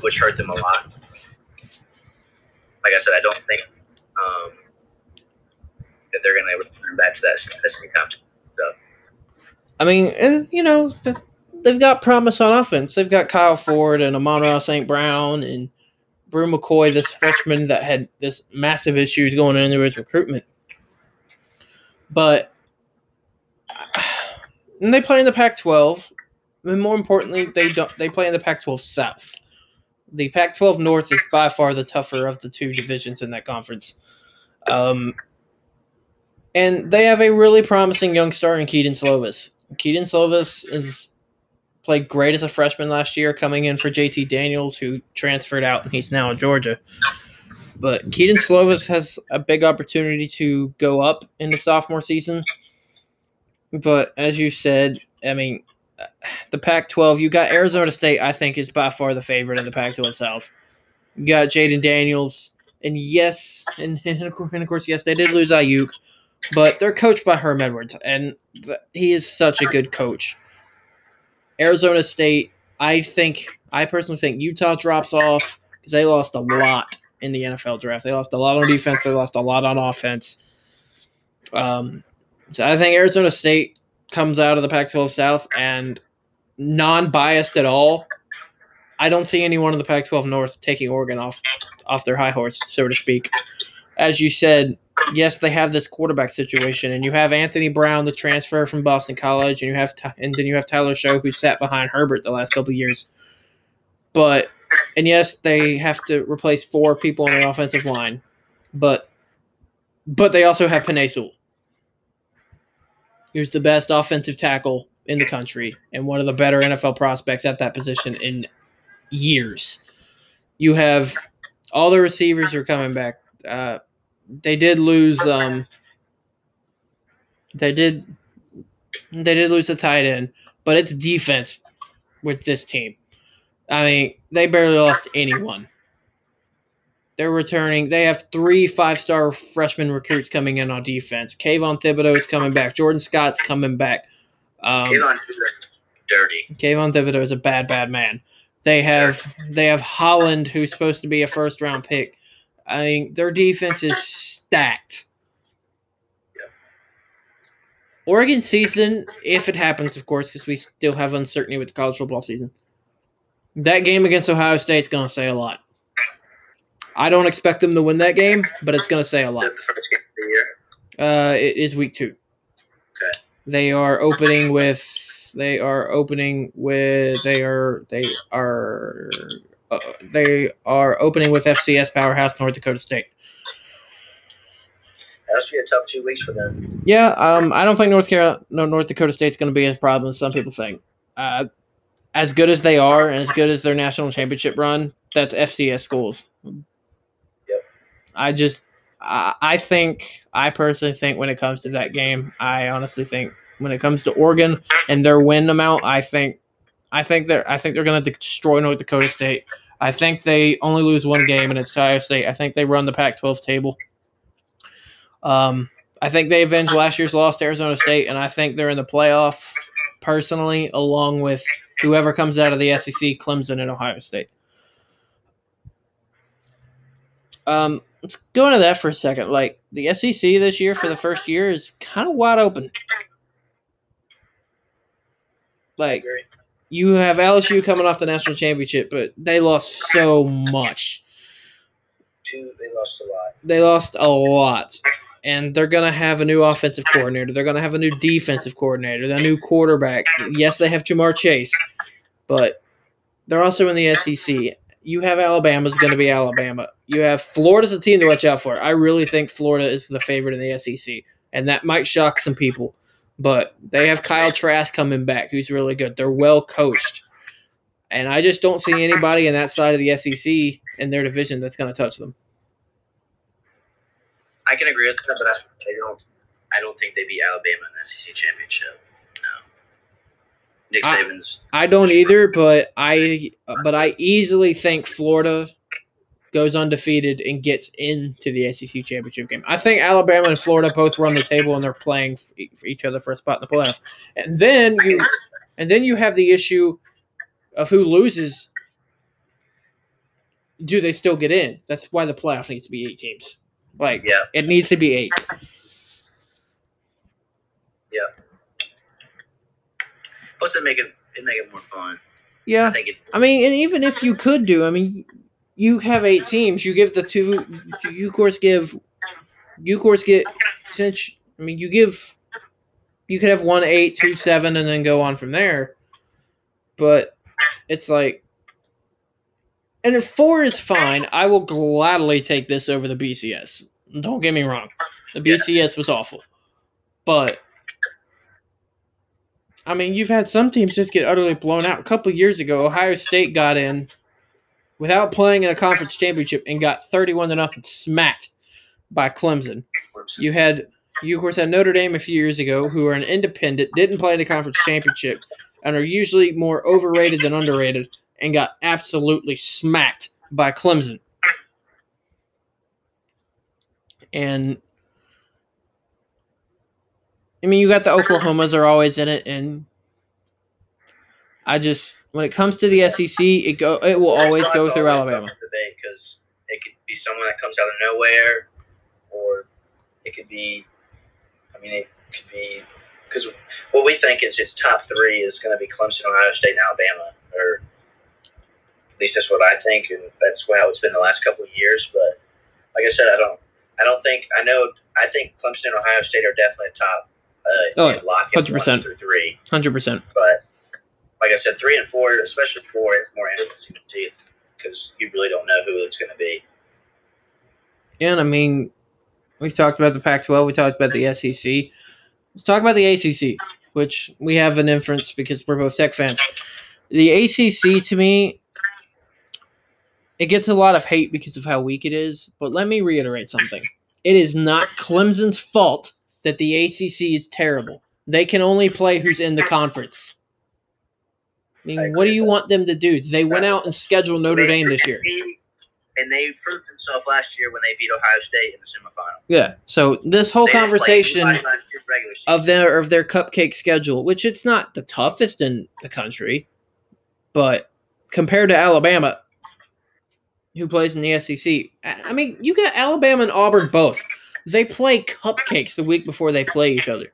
which hurt them a lot. Like I said, I don't think um, that they're going to return back to that status anytime soon. So. I mean, and, you know, they've got promise on offense. They've got Kyle Ford and Amon-Ra Saint Brown and Brew McCoy, this freshman that had this massive issues going into his recruitment. But and they play in the Pac twelve. And more importantly, they don't. They play in the Pac twelve South. The Pac twelve North is by far the tougher of the two divisions in that conference. Um, and they have a really promising young star in Keaton Slovis. Keaton Slovis is played great as a freshman last year, coming in for J T Daniels, who transferred out, and he's now in Georgia. But Keaton Slovis has a big opportunity to go up in the sophomore season. But as you said, I mean... the Pac twelve, you got Arizona State, I think, is by far the favorite in the Pac twelve South. You got Jaden Daniels, and yes, and, and, of course, and of course, yes, they did lose Ayuk, but they're coached by Herm Edwards, and th- he is such a good coach. Arizona State, I think, I personally think Utah drops off because they lost a lot in the N F L draft. They lost a lot on defense. They lost a lot on offense. Um, so I think Arizona State comes out of the Pac twelve South, and non-biased at all, I don't see anyone in the Pac twelve North taking Oregon off off their high horse, so to speak. As you said, yes, they have this quarterback situation, and you have Anthony Brown, the transfer from Boston College, and you have and then you have Tyler Show, who sat behind Herbert the last couple of years. But and yes, they have to replace four people on the offensive line, but but they also have Penei Sewell, who's the best offensive tackle in the country and one of the better N F L prospects at that position in years. You have all the receivers are coming back. Uh, they did lose. Um, they did. They did lose a tight end, but it's defense with this team. I mean, they barely lost anyone. They're returning. They have three five-star freshman recruits coming in on defense. Kayvon Thibodeau is coming back. Jordan Scott's coming back. Um, Kayvon Thibodeau's dirty. Kayvon Thibodeau is a bad, bad man. They have dirty. They have Holland, who's supposed to be a first-round pick. I mean, their defense is stacked. Yeah. Oregon season, if it happens, of course, because we still have uncertainty with the college football season. That game against Ohio State's going to say a lot. I don't expect them to win that game, but it's going to say a lot. Is that the first game of the year? Uh, it is week two. Okay. They are opening with. They are opening with. They are. They are. Uh, they are opening with F C S powerhouse North Dakota State. That's gonna be a tough two weeks for them. Yeah. Um. I don't think North Carolina, no, North Dakota State's going to be as problem as some people think. Uh, as good as they are, and as good as their national championship run, that's F C S schools. I just, I, I think, I personally think when it comes to that game, I honestly think when it comes to Oregon and their win amount, I think, I think they're, I think they're going to destroy North Dakota State. I think they only lose one game and it's Ohio State. I think they run the Pac twelve table. Um, I think they avenged last year's loss to Arizona State, and I think they're in the playoff personally, along with whoever comes out of the S E C, Clemson, and Ohio State. Um. Let's go into that for a second. Like, the S E C this year for the first year is kind of wide open. Like, you have L S U coming off the national championship, but they lost so much. Two, they lost a lot. They lost a lot. And they're going to have a new offensive coordinator. They're going to have a new defensive coordinator, a new quarterback. Yes, they have Jamar Chase, but they're also in the S E C. You have Alabama's going to be Alabama. You have Florida's a team to watch out for. I really think Florida is the favorite in the S E C, and that might shock some people. But they have Kyle Trask coming back, who's really good. They're well coached. And I just don't see anybody in that side of the S E C in their division that's going to touch them. I can agree with that, but I don't I don't think they beat Alabama in the S E C championship. No. Nick Saban's I, I don't either, but I but I easily think Florida goes undefeated and gets into the S E C championship game. I think Alabama and Florida both run the table and they're playing for each other for a spot in the playoffs. And then you and then you have the issue of who loses. Do they still get in? That's why the playoff needs to be eight teams. Like, yeah. It needs to be eight. Yeah. Plus, it'd make it, it'd make it more fun. Yeah. I, think it, I mean, and even if you could do, I mean, you have eight teams. You give the two, you, of course, give, you, of course, get, since, I mean, you give, you could have one, eight, two, seven, and then go on from there. But it's like, and if four is fine, I will gladly take this over the B C S. Don't get me wrong. The B C S yes. was awful. But, I mean, you've had some teams just get utterly blown out. A couple of years ago, Ohio State got in without playing in a conference championship and got thirty-one to nothing smacked by Clemson. You had, you of course, had Notre Dame a few years ago, who are an independent, didn't play in a conference championship, and are usually more overrated than underrated, and got absolutely smacked by Clemson. And, I mean, you got the Oklahomas are always in it, and I just, when it comes to the S E C, it go it will always go through Alabama. Because it could be someone that comes out of nowhere, or it could be, I mean, it could be, because what we think is its top three is going to be Clemson, Ohio State, and Alabama, or at least that's what I think, and that's how it's been the last couple of years. But like I said, I don't, I don't think I know. I think Clemson and Ohio State are definitely top. Uh, oh, hundred percent through three, hundred percent. But like I said, three and four, especially four, it's more interesting to see because you really don't know who it's going to be. Yeah, and I mean, we've talked about the Pac twelve, we talked about the S E C. Let's talk about the A C C, which we have an inference because we're both Tech fans. The A C C to me. It gets a lot of hate because of how weak it is, but let me reiterate something. It is not Clemson's fault that the A C C is terrible. They can only play who's in the conference. I mean, I what do you that. want them to do? They went out and scheduled Notre they, Dame this year. And they proved themselves last year when they beat Ohio State in the semifinal. Yeah, so this whole they conversation of their, of their cupcake schedule, which it's not the toughest in the country, but compared to Alabama – who plays in the S E C. I mean, you got Alabama and Auburn both. They play cupcakes the week before they play each other.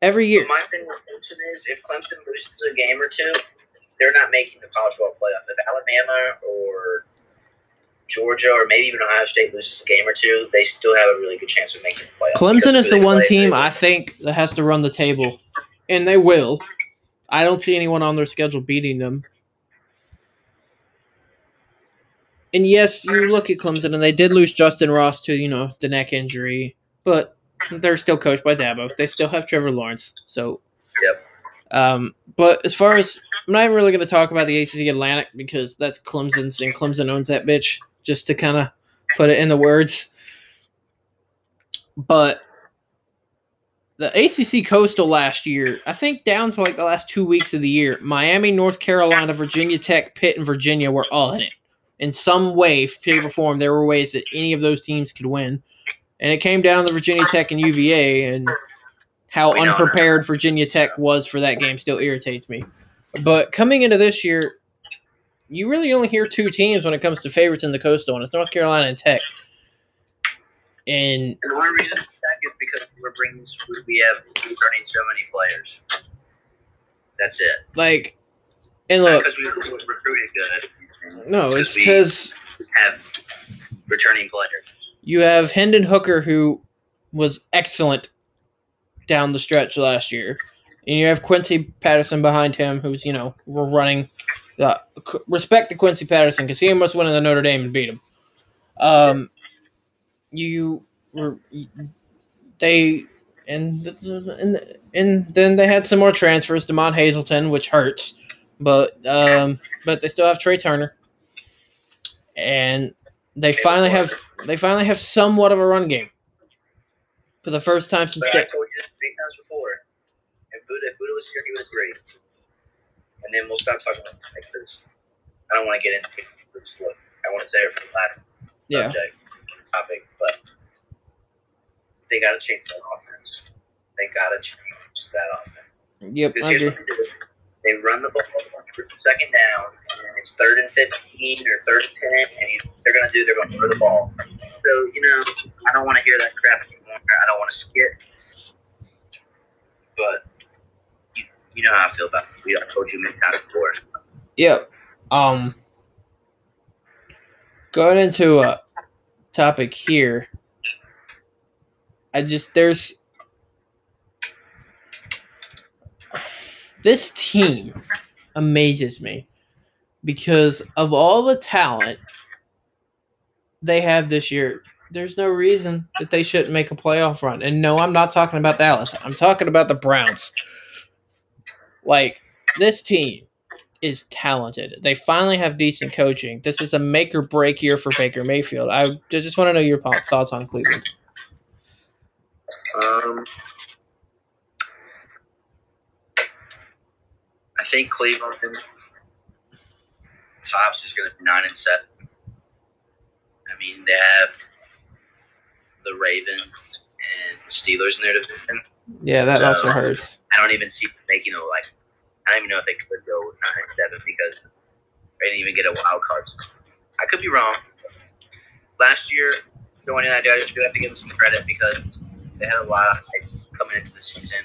Every year. My thing with Clemson is if Clemson loses a game or two, they're not making the college football playoff. If Alabama or Georgia or maybe even Ohio State loses a game or two, they still have a really good chance of making the playoff. Clemson is the one team I think that has to run the table, and they will. I don't see anyone on their schedule beating them. And yes, you look at Clemson, and they did lose Justin Ross to, you know, the neck injury. But they're still coached by Dabo. They still have Trevor Lawrence. So, yep. Um, but as far as – I'm not really going to talk about the A C C Atlantic because that's Clemson's, and Clemson owns that bitch, just to kind of put it in the words. But the A C C Coastal last year, I think down to like the last two weeks of the year, Miami, North Carolina, Virginia Tech, Pitt, and Virginia were all in it. In some way, shape, or form, there were ways that any of those teams could win. And it came down to Virginia Tech and U V A, and how unprepared Virginia Tech was for that game still irritates me. But coming into this year, you really only hear two teams when it comes to favorites in the Coastal, and it's North Carolina and Tech. And, and the one reason for that is because we're bringing, we have, we're running so many players. That's it. Like, and it's look, because we recruited good. No, it's because have returning players. You have Hendon Hooker, who was excellent down the stretch last year, and you have Quincy Patterson behind him, who's you know we're running. Uh, respect to Quincy Patterson because he almost went into Notre Dame and beat him. Um, you were they and and and then they had some more transfers, DeMond Hazleton, which hurts, but um, but they still have Trey Turner, and they finally have they finally have somewhat of a run game for the first time since. But I told you many times before, if Buddha, if Buddha was here, he was great. And then we'll stop talking about the Packers. I don't want to get into this. Look, I want to save it for the last yeah. subject topic, but they got to change that offense. They got to change that offense. Yep, because I here's agree. What they do: they run the ball on second down, and it's third and fifteen or third and ten, and they're going to do. They're going to throw the ball. So you know, I don't want to hear that crap anymore. I don't want to skip, but. You know how I feel about it. We I told you many times before. Yep. Um, going into a topic here, I just there's this team amazes me because of all the talent they have this year. There's no reason that they shouldn't make a playoff run. And no, I'm not talking about Dallas. I'm talking about the Browns. Like, this team is talented. They finally have decent coaching. This is a make-or-break year for Baker Mayfield. I just want to know your thoughts on Cleveland. Um, I think Cleveland tops is going to be nine and seven. I mean, they have the Ravens and the Steelers in their division. Yeah, that so, also hurts. I don't even see making you know, like I don't even know if they could go with nine and seven because they didn't even get a wild card. I could be wrong. Last year, going in, I do have to give them some credit because they had a lot of hype coming into the season.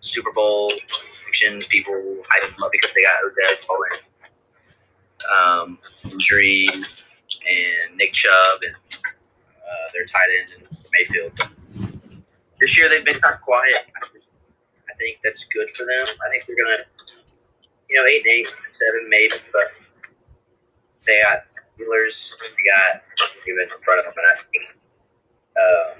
Super Bowl fiction people hyped them up because they got Odell Bowen, um, injury, and Nick Chubb and uh, their tight end and Mayfield. This year they've been kind of quiet. I think that's good for them. I think they're gonna, you know, eight and eight, seven maybe, but they got Steelers. They got even in front of them, and I think um,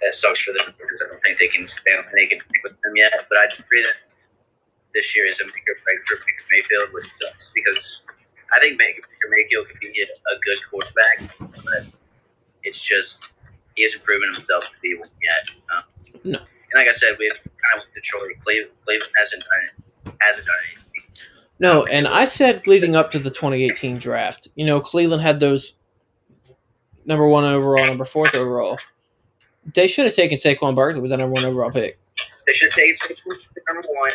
that sucks for them because I don't think they can. They don't think they can pick with them yet. But I agree that this year is a bigger break for Baker Mayfield, which sucks because I think Baker Mayfield could be a good quarterback, but it's just. He hasn't proven himself to be one yet. Um, no. And like I said, we've kind of with Detroit. Cleveland, Cleveland hasn't done it, hasn't done anything. No, and I said leading up to the twenty eighteen draft, you know, Cleveland had those number one overall, number fourth overall. They should have taken Saquon Barkley with the number one overall pick. They should have taken Saquon number one,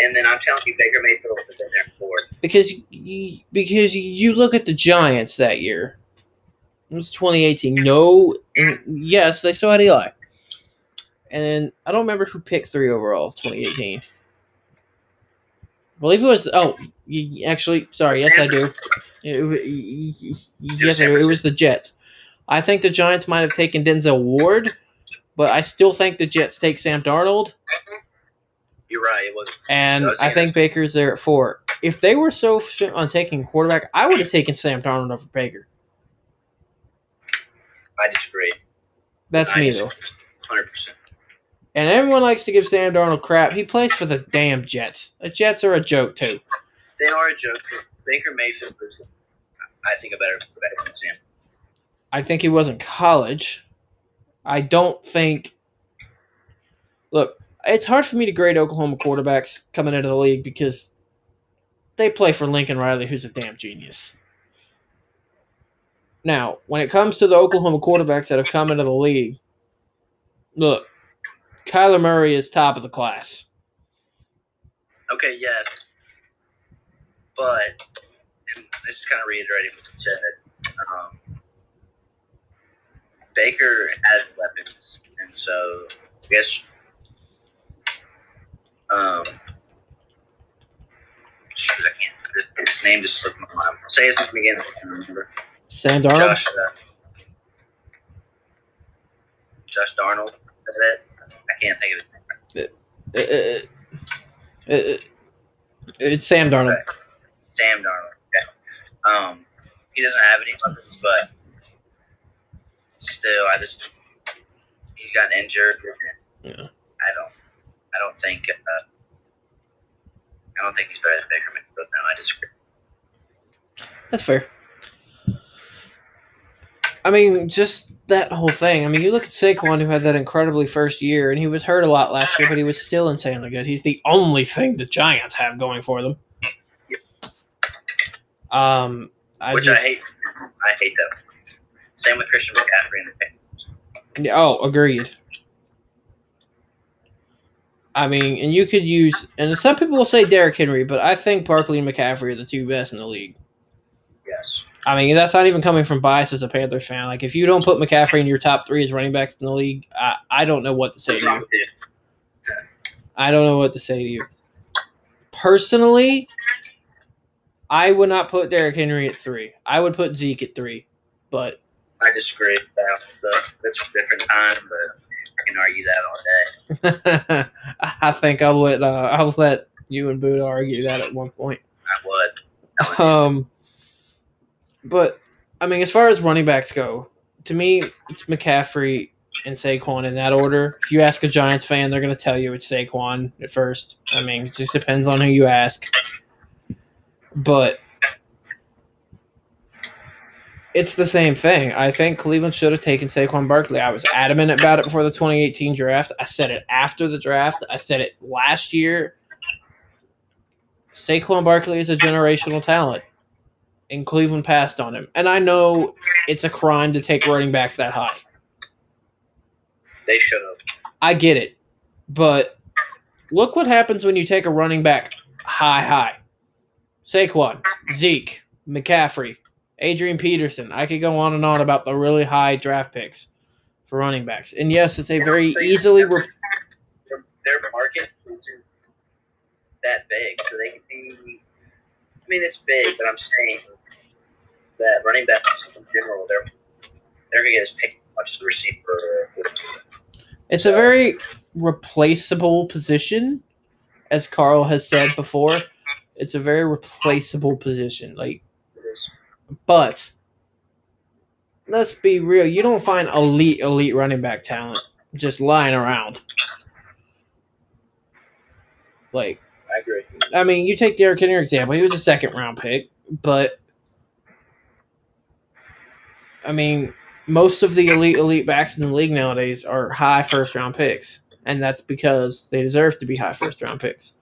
and then I'm telling you, Baker Mayfield would have been there for it. Because you, because you look at the Giants that year. It was twenty eighteen. No, yes, they still had Eli. And I don't remember who picked three overall of twenty eighteen. I believe it was, oh, actually, sorry, yes, I do. It, yes, I do. It was the Jets. I think the Giants might have taken Denzel Ward, but I still think the Jets take Sam Darnold. You're right, it was. And was I think Baker's there at four. If they were so shit on taking quarterback, I would have taken Sam Darnold over Baker. I disagree. That's I me, disagree. though. one hundred percent. And everyone likes to give Sam Darnold crap. He plays for the damn Jets. The Jets are a joke, too. They are a joke, too. Baker Mayfield is, I think, a better quarterback than Sam. I think he was in college. I don't think – look, it's hard for me to grade Oklahoma quarterbacks coming into the league because they play for Lincoln Riley, who's a damn genius. Now, when it comes to the Oklahoma quarterbacks that have come into the league, look, Kyler Murray is top of the class. Okay, yes. But, and this is kind of reiterating what you said, um, Baker had weapons, and so I guess Um, shoot, I can't. His, his name just slipped my mind. Say his name again. I can't remember. Sam Darnold. Josh, uh, Josh Darnold. Is that it? I can't think of his name. It, it, it, it, it's Sam Darnold. Okay. Sam Darnold. Yeah. Um, he doesn't have any weapons, but still, I just he's gotten injured. Yeah. I don't. I don't think. Uh, I don't think he's better than Baker Mayfield now. I disagree. That's fair. I mean, just that whole thing. I mean, you look at Saquon, who had that incredibly first year, and he was hurt a lot last year, but he was still insanely good. He's the only thing the Giants have going for them. Yep. Um, I Which just, I hate. I hate that. Same with Christian McCaffrey and the Panthers. Yeah, oh, agreed. I mean, and you could use, and some people will say Derrick Henry, but I think Barkley and McCaffrey are the two best in the league. Yes. I mean, that's not even coming from bias as a Panthers fan. Like, if you don't put McCaffrey in your top three as running backs in the league, I, I don't know what to say to you. Yeah. I don't know what to say to you. Personally, I would not put Derrick Henry at three. I would put Zeke at three, but I disagree. That's a different time, but I can argue that all day. I think I'll let uh, I'll let you and Buddha argue that at one point. I would. I would. Um, but I mean, as far as running backs go, to me, it's McCaffrey and Saquon in that order. If you ask a Giants fan, they're going to tell you it's Saquon at first. I mean, it just depends on who you ask. But it's the same thing. I think Cleveland should have taken Saquon Barkley. I was adamant about it before the twenty eighteen draft. I said it after the draft. I said it last year. Saquon Barkley is a generational talent, and Cleveland passed on him. And I know it's a crime to take running backs that high. They should have. I get it. But look what happens when you take a running back high, high. Saquon, Zeke, McCaffrey, Adrian Peterson. I could go on and on about the really high draft picks for running backs. And, yes, it's a very easily re- – their market isn't that big. So they can be – I mean, it's big, but I'm saying that running backs in general, they're they're going to get as picked as much as the receiver. It's so. A very replaceable position, as Carl has said before. It's a very replaceable position. Like – But let's be real. You don't find elite, elite running back talent just lying around. Like, I agree. I mean, you take Derrick Henry example. He was a second round pick, but I mean, most of the elite, elite backs in the league nowadays are high first round picks, and that's because they deserve to be high first round picks.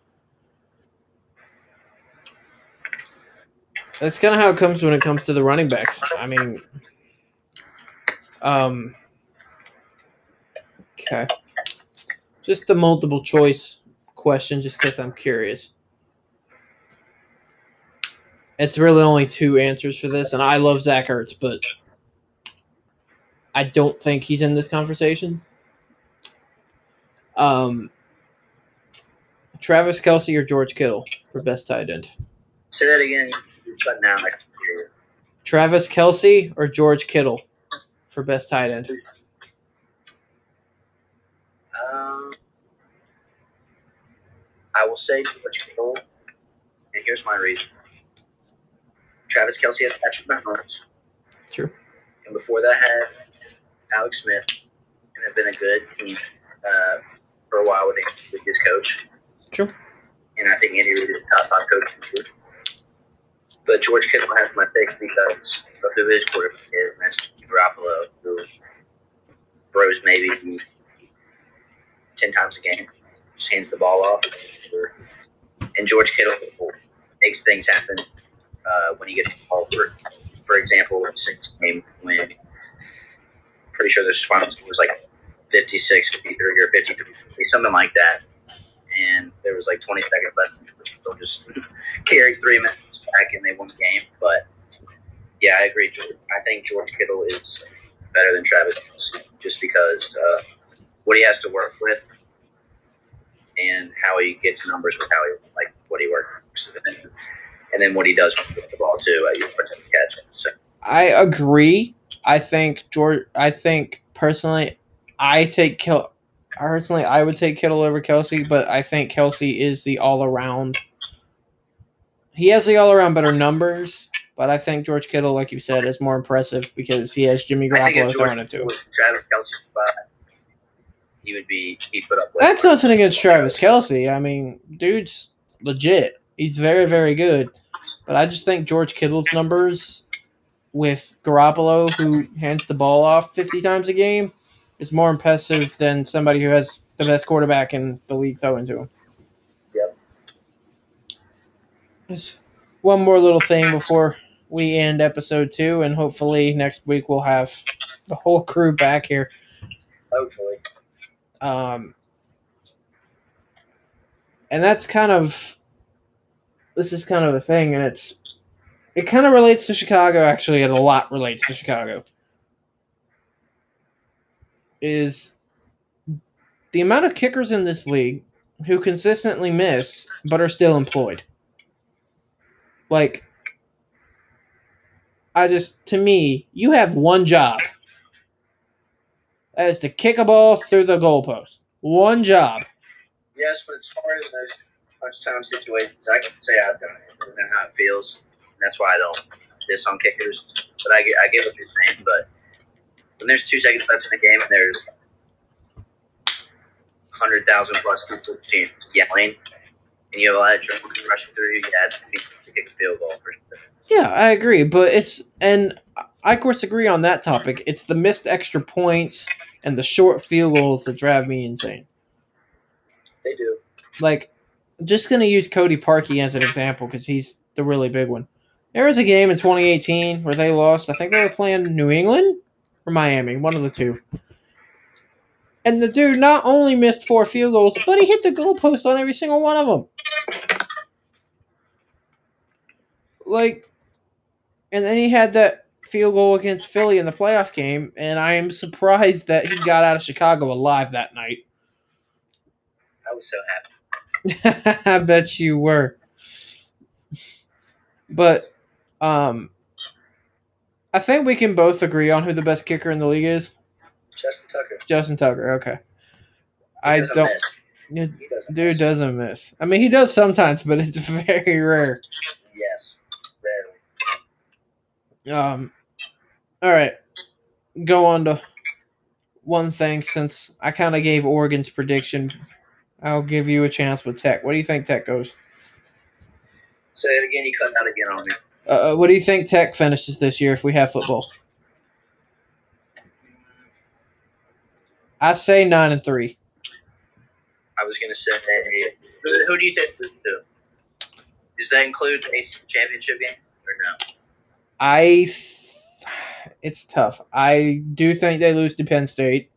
That's kind of how it comes when it comes to the running backs. I mean, um, okay. Just the multiple choice question, just because I'm curious. It's really only two answers for this, and I love Zach Ertz, but I don't think he's in this conversation. Um, Travis Kelce or George Kittle for best tight end? Say that again. But now I can hear. Travis Kelce or George Kittle for best tight end? Um, I will say George Kittle, and here's my reason. Travis Kelce had Patrick Mahomes. True. And before that had Alex Smith, and have been a good team uh, for a while with his coach. True. And I think Andy Reid is a top five coach for sure. But George Kittle has my pick because of who his quarterback is, and that's Garoppolo, who throws maybe ten times a game, just hands the ball off. And George Kittle makes things happen uh, when he gets the ball. For, for example, since game when I'm pretty sure the final score was like fifty-six, fifty-three, or fifty, something like that, and there was like twenty seconds left. They'll just carry three minutes. Back and they won the game, but yeah, I agree. I think George Kittle is better than Travis Kelce just because uh, what he has to work with and how he gets numbers with how he like what he works and then, and then what he does with the ball too. Uh, catch. So. I agree. I think George. I think personally, I take Kittle. Personally, I would take Kittle over Kelsey, but I think Kelsey is the all around. He has the all around better numbers. But I think George Kittle, like you said, is more impressive because he has Jimmy Garoppolo throwing it to him. Travis Kelce, uh, he would be he put up. That's nothing against Travis Kelce. I mean, dude's legit. He's very, very good. But I just think George Kittle's numbers with Garoppolo, who hands the ball off fifty times a game, is more impressive than somebody who has the best quarterback in the league throwing to him. Yep. Just one more little thing before we end episode two, and hopefully next week we'll have the whole crew back here. Hopefully. Um, and that's kind of – this is kind of a thing, and it's – it kind of relates to Chicago. Actually, it a lot relates to Chicago. Is the amount of kickers in this league who consistently miss but are still employed. Like – I just, to me, you have one job. That is to kick a ball through the goalpost. One job. Yes, but as far as those punch-time situations, I can say I've done it. I don't know how it feels. That's why I don't diss on kickers. But I, I get what you're saying. But when there's two seconds left in the game and there's one hundred thousand plus people yelling, and you have a lot of drunk rushing through, you have to kick a field goal for sure. Yeah, I agree, but it's – and I, of course, agree on that topic. It's the missed extra points and the short field goals that drive me insane. They do. Like, just going to use Cody Parkey as an example because he's the really big one. There was a game in twenty eighteen where they lost – I think they were playing New England or Miami, one of the two. And the dude not only missed four field goals, but he hit the goalpost on every single one of them. Like – and then he had that field goal against Philly in the playoff game, and I am surprised that he got out of Chicago alive that night. I was so happy. I bet you were. But um, I think we can both agree on who the best kicker in the league is. Justin Tucker. Justin Tucker, okay. He I don't. Miss. He doesn't dude miss. doesn't miss. I mean, he does sometimes, but it's very rare. Yes. Um, all right, go on to one thing since I kind of gave Oregon's prediction. I'll give you a chance with Tech. What do you think Tech goes? Say it again. You cut out again on me. Uh, what do you think Tech finishes this year if we have football? I say nine and three. I was going to say that. Who do you take this to? Does that include the A C C championship game or no? I th- it's tough. I do think they lose to Penn State.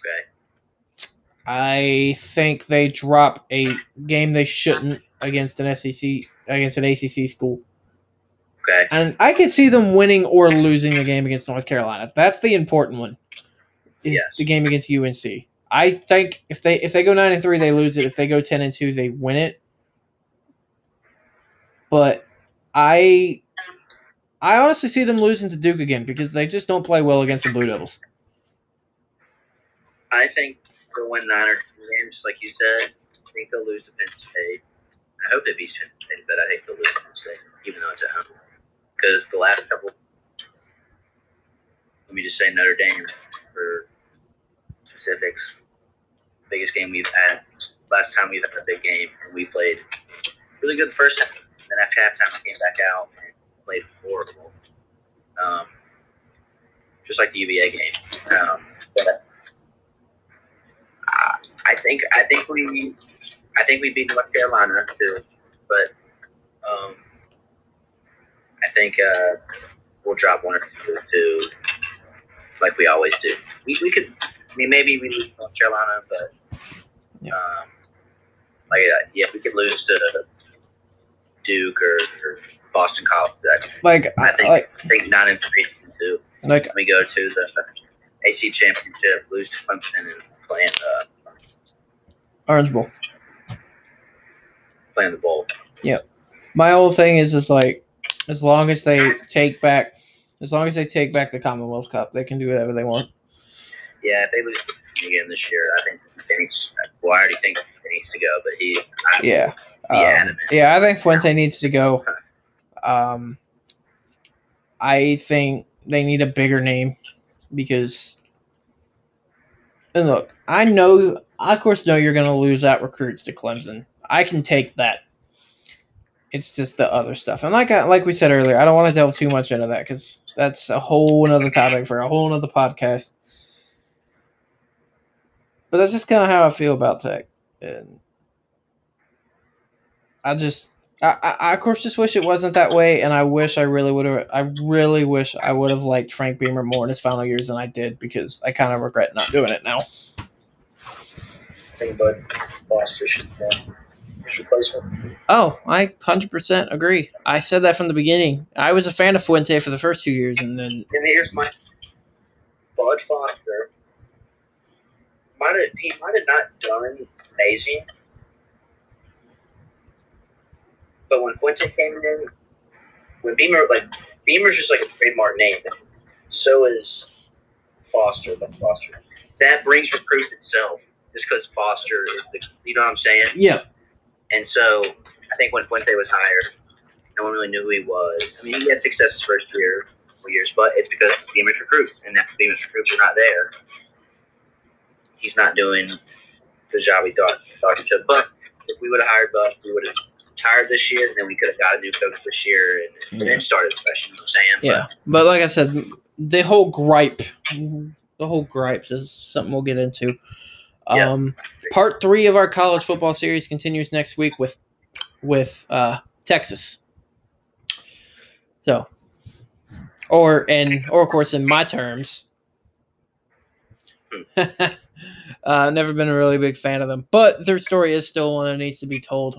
Okay. I think they drop a game they shouldn't against an S E C against an A C C school. Okay. And I could see them winning or losing a game against North Carolina. That's the important one. Is yes. The game against U N C. I think if they if they go nine and three, they lose it. If they go ten and two, they win it. But I. I honestly see them losing to Duke again because they just don't play well against the Blue Devils. I think they'll win nine or ten games, like you said. I think they'll lose to Penn State. I hope they beat Penn State, but I think they'll lose to Penn State, even though it's at home. Because the last couple, let me just say Notre Dame for specifics, biggest game we've had. Last time we've had a big game, and we played really good first half. Then after halftime, I came back out. Played horrible, um, just like the U V A game. Um, but I, I think I think we I think we beat North Carolina too. But um, I think uh, we'll drop one or two, two, like we always do. We we could. I mean, maybe we lose North Carolina, but um, like yeah, we could lose to Duke or. or Boston College. Like I think, like, I think nine and three and two. Like we go to the A C C championship, lose to Clemson, and play in the Orange Bowl. playing the bowl. Yeah. My whole thing is just like, as long as they take back, as long as they take back the Commonwealth Cup, they can do whatever they want. Yeah, if they lose again this year, I think Phoenix. Well, I already think he needs to go, but he. I, yeah. Yeah. Um, yeah, I think Fuente needs to go. Um, I think they need a bigger name because. And look, I know, I of course know you're going to lose out recruits to Clemson. I can take that. It's just the other stuff. And like I, like we said earlier, I don't want to delve too much into that because that's a whole another topic for a whole other podcast. But that's just kind of how I feel about Tech. And I just, I, I, I of course just wish it wasn't that way. And I wish I really would have, I really wish I would have liked Frank Beamer more in his final years than I did because I kind of regret not doing it now. I think about Foster should be replacement. Oh, I one hundred percent agree. I said that from the beginning. I was a fan of Fuente for the first two years. And then. And here's my Bud Foster. Might have, he might have not done amazing. But when Fuente came in, when Beamer, like, Beamer's just like a trademark name. So is Foster, but Foster. That brings recruits itself, just because Foster is the, you know what I'm saying? Yeah. And so I think when Fuente was hired, no one really knew who he was. I mean, he had success his first year, couple years, but it's because Beamer's recruits, and that Beamer's recruits are not there. He's not doing the job we thought, thought he should. But if we would have hired Buck, we would have tired this year, and then we could have got a new coach this year and, and yeah. then started fresh, you know what I'm saying? Yeah, but, but like I said, the whole gripe, the whole gripes is something we'll get into. Um, yeah. Part three of our college football series continues next week with with uh, Texas. So, or and or of course in my terms. uh, never been a really big fan of them, but their story is still one that needs to be told.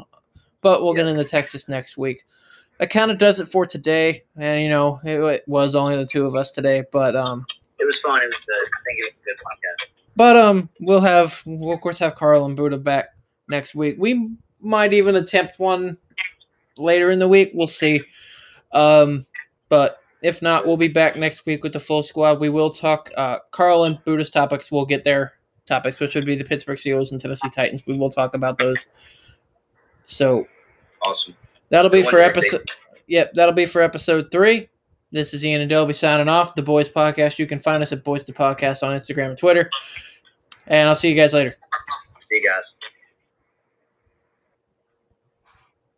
But we'll get into Texas next week. That kind of does it for today. And, you know, it, it was only the two of us today. But um, it was fun. It was good. I think it was a good podcast. But um, we'll have, we'll of course, have Carl and Buddha back next week. We might even attempt one later in the week. We'll see. Um, but if not, we'll be back next week with the full squad. We will talk uh, Carl and Buddha's topics. We'll get their topics, which would be the Pittsburgh Steelers and Tennessee Titans. We will talk about those. So, awesome. That'll be for episode. Yep, that'll be for episode three. This is Ian and Delby signing off. The Boys Podcast. You can find us at Boys the Podcast on Instagram and Twitter. And I'll see you guys later. See you guys.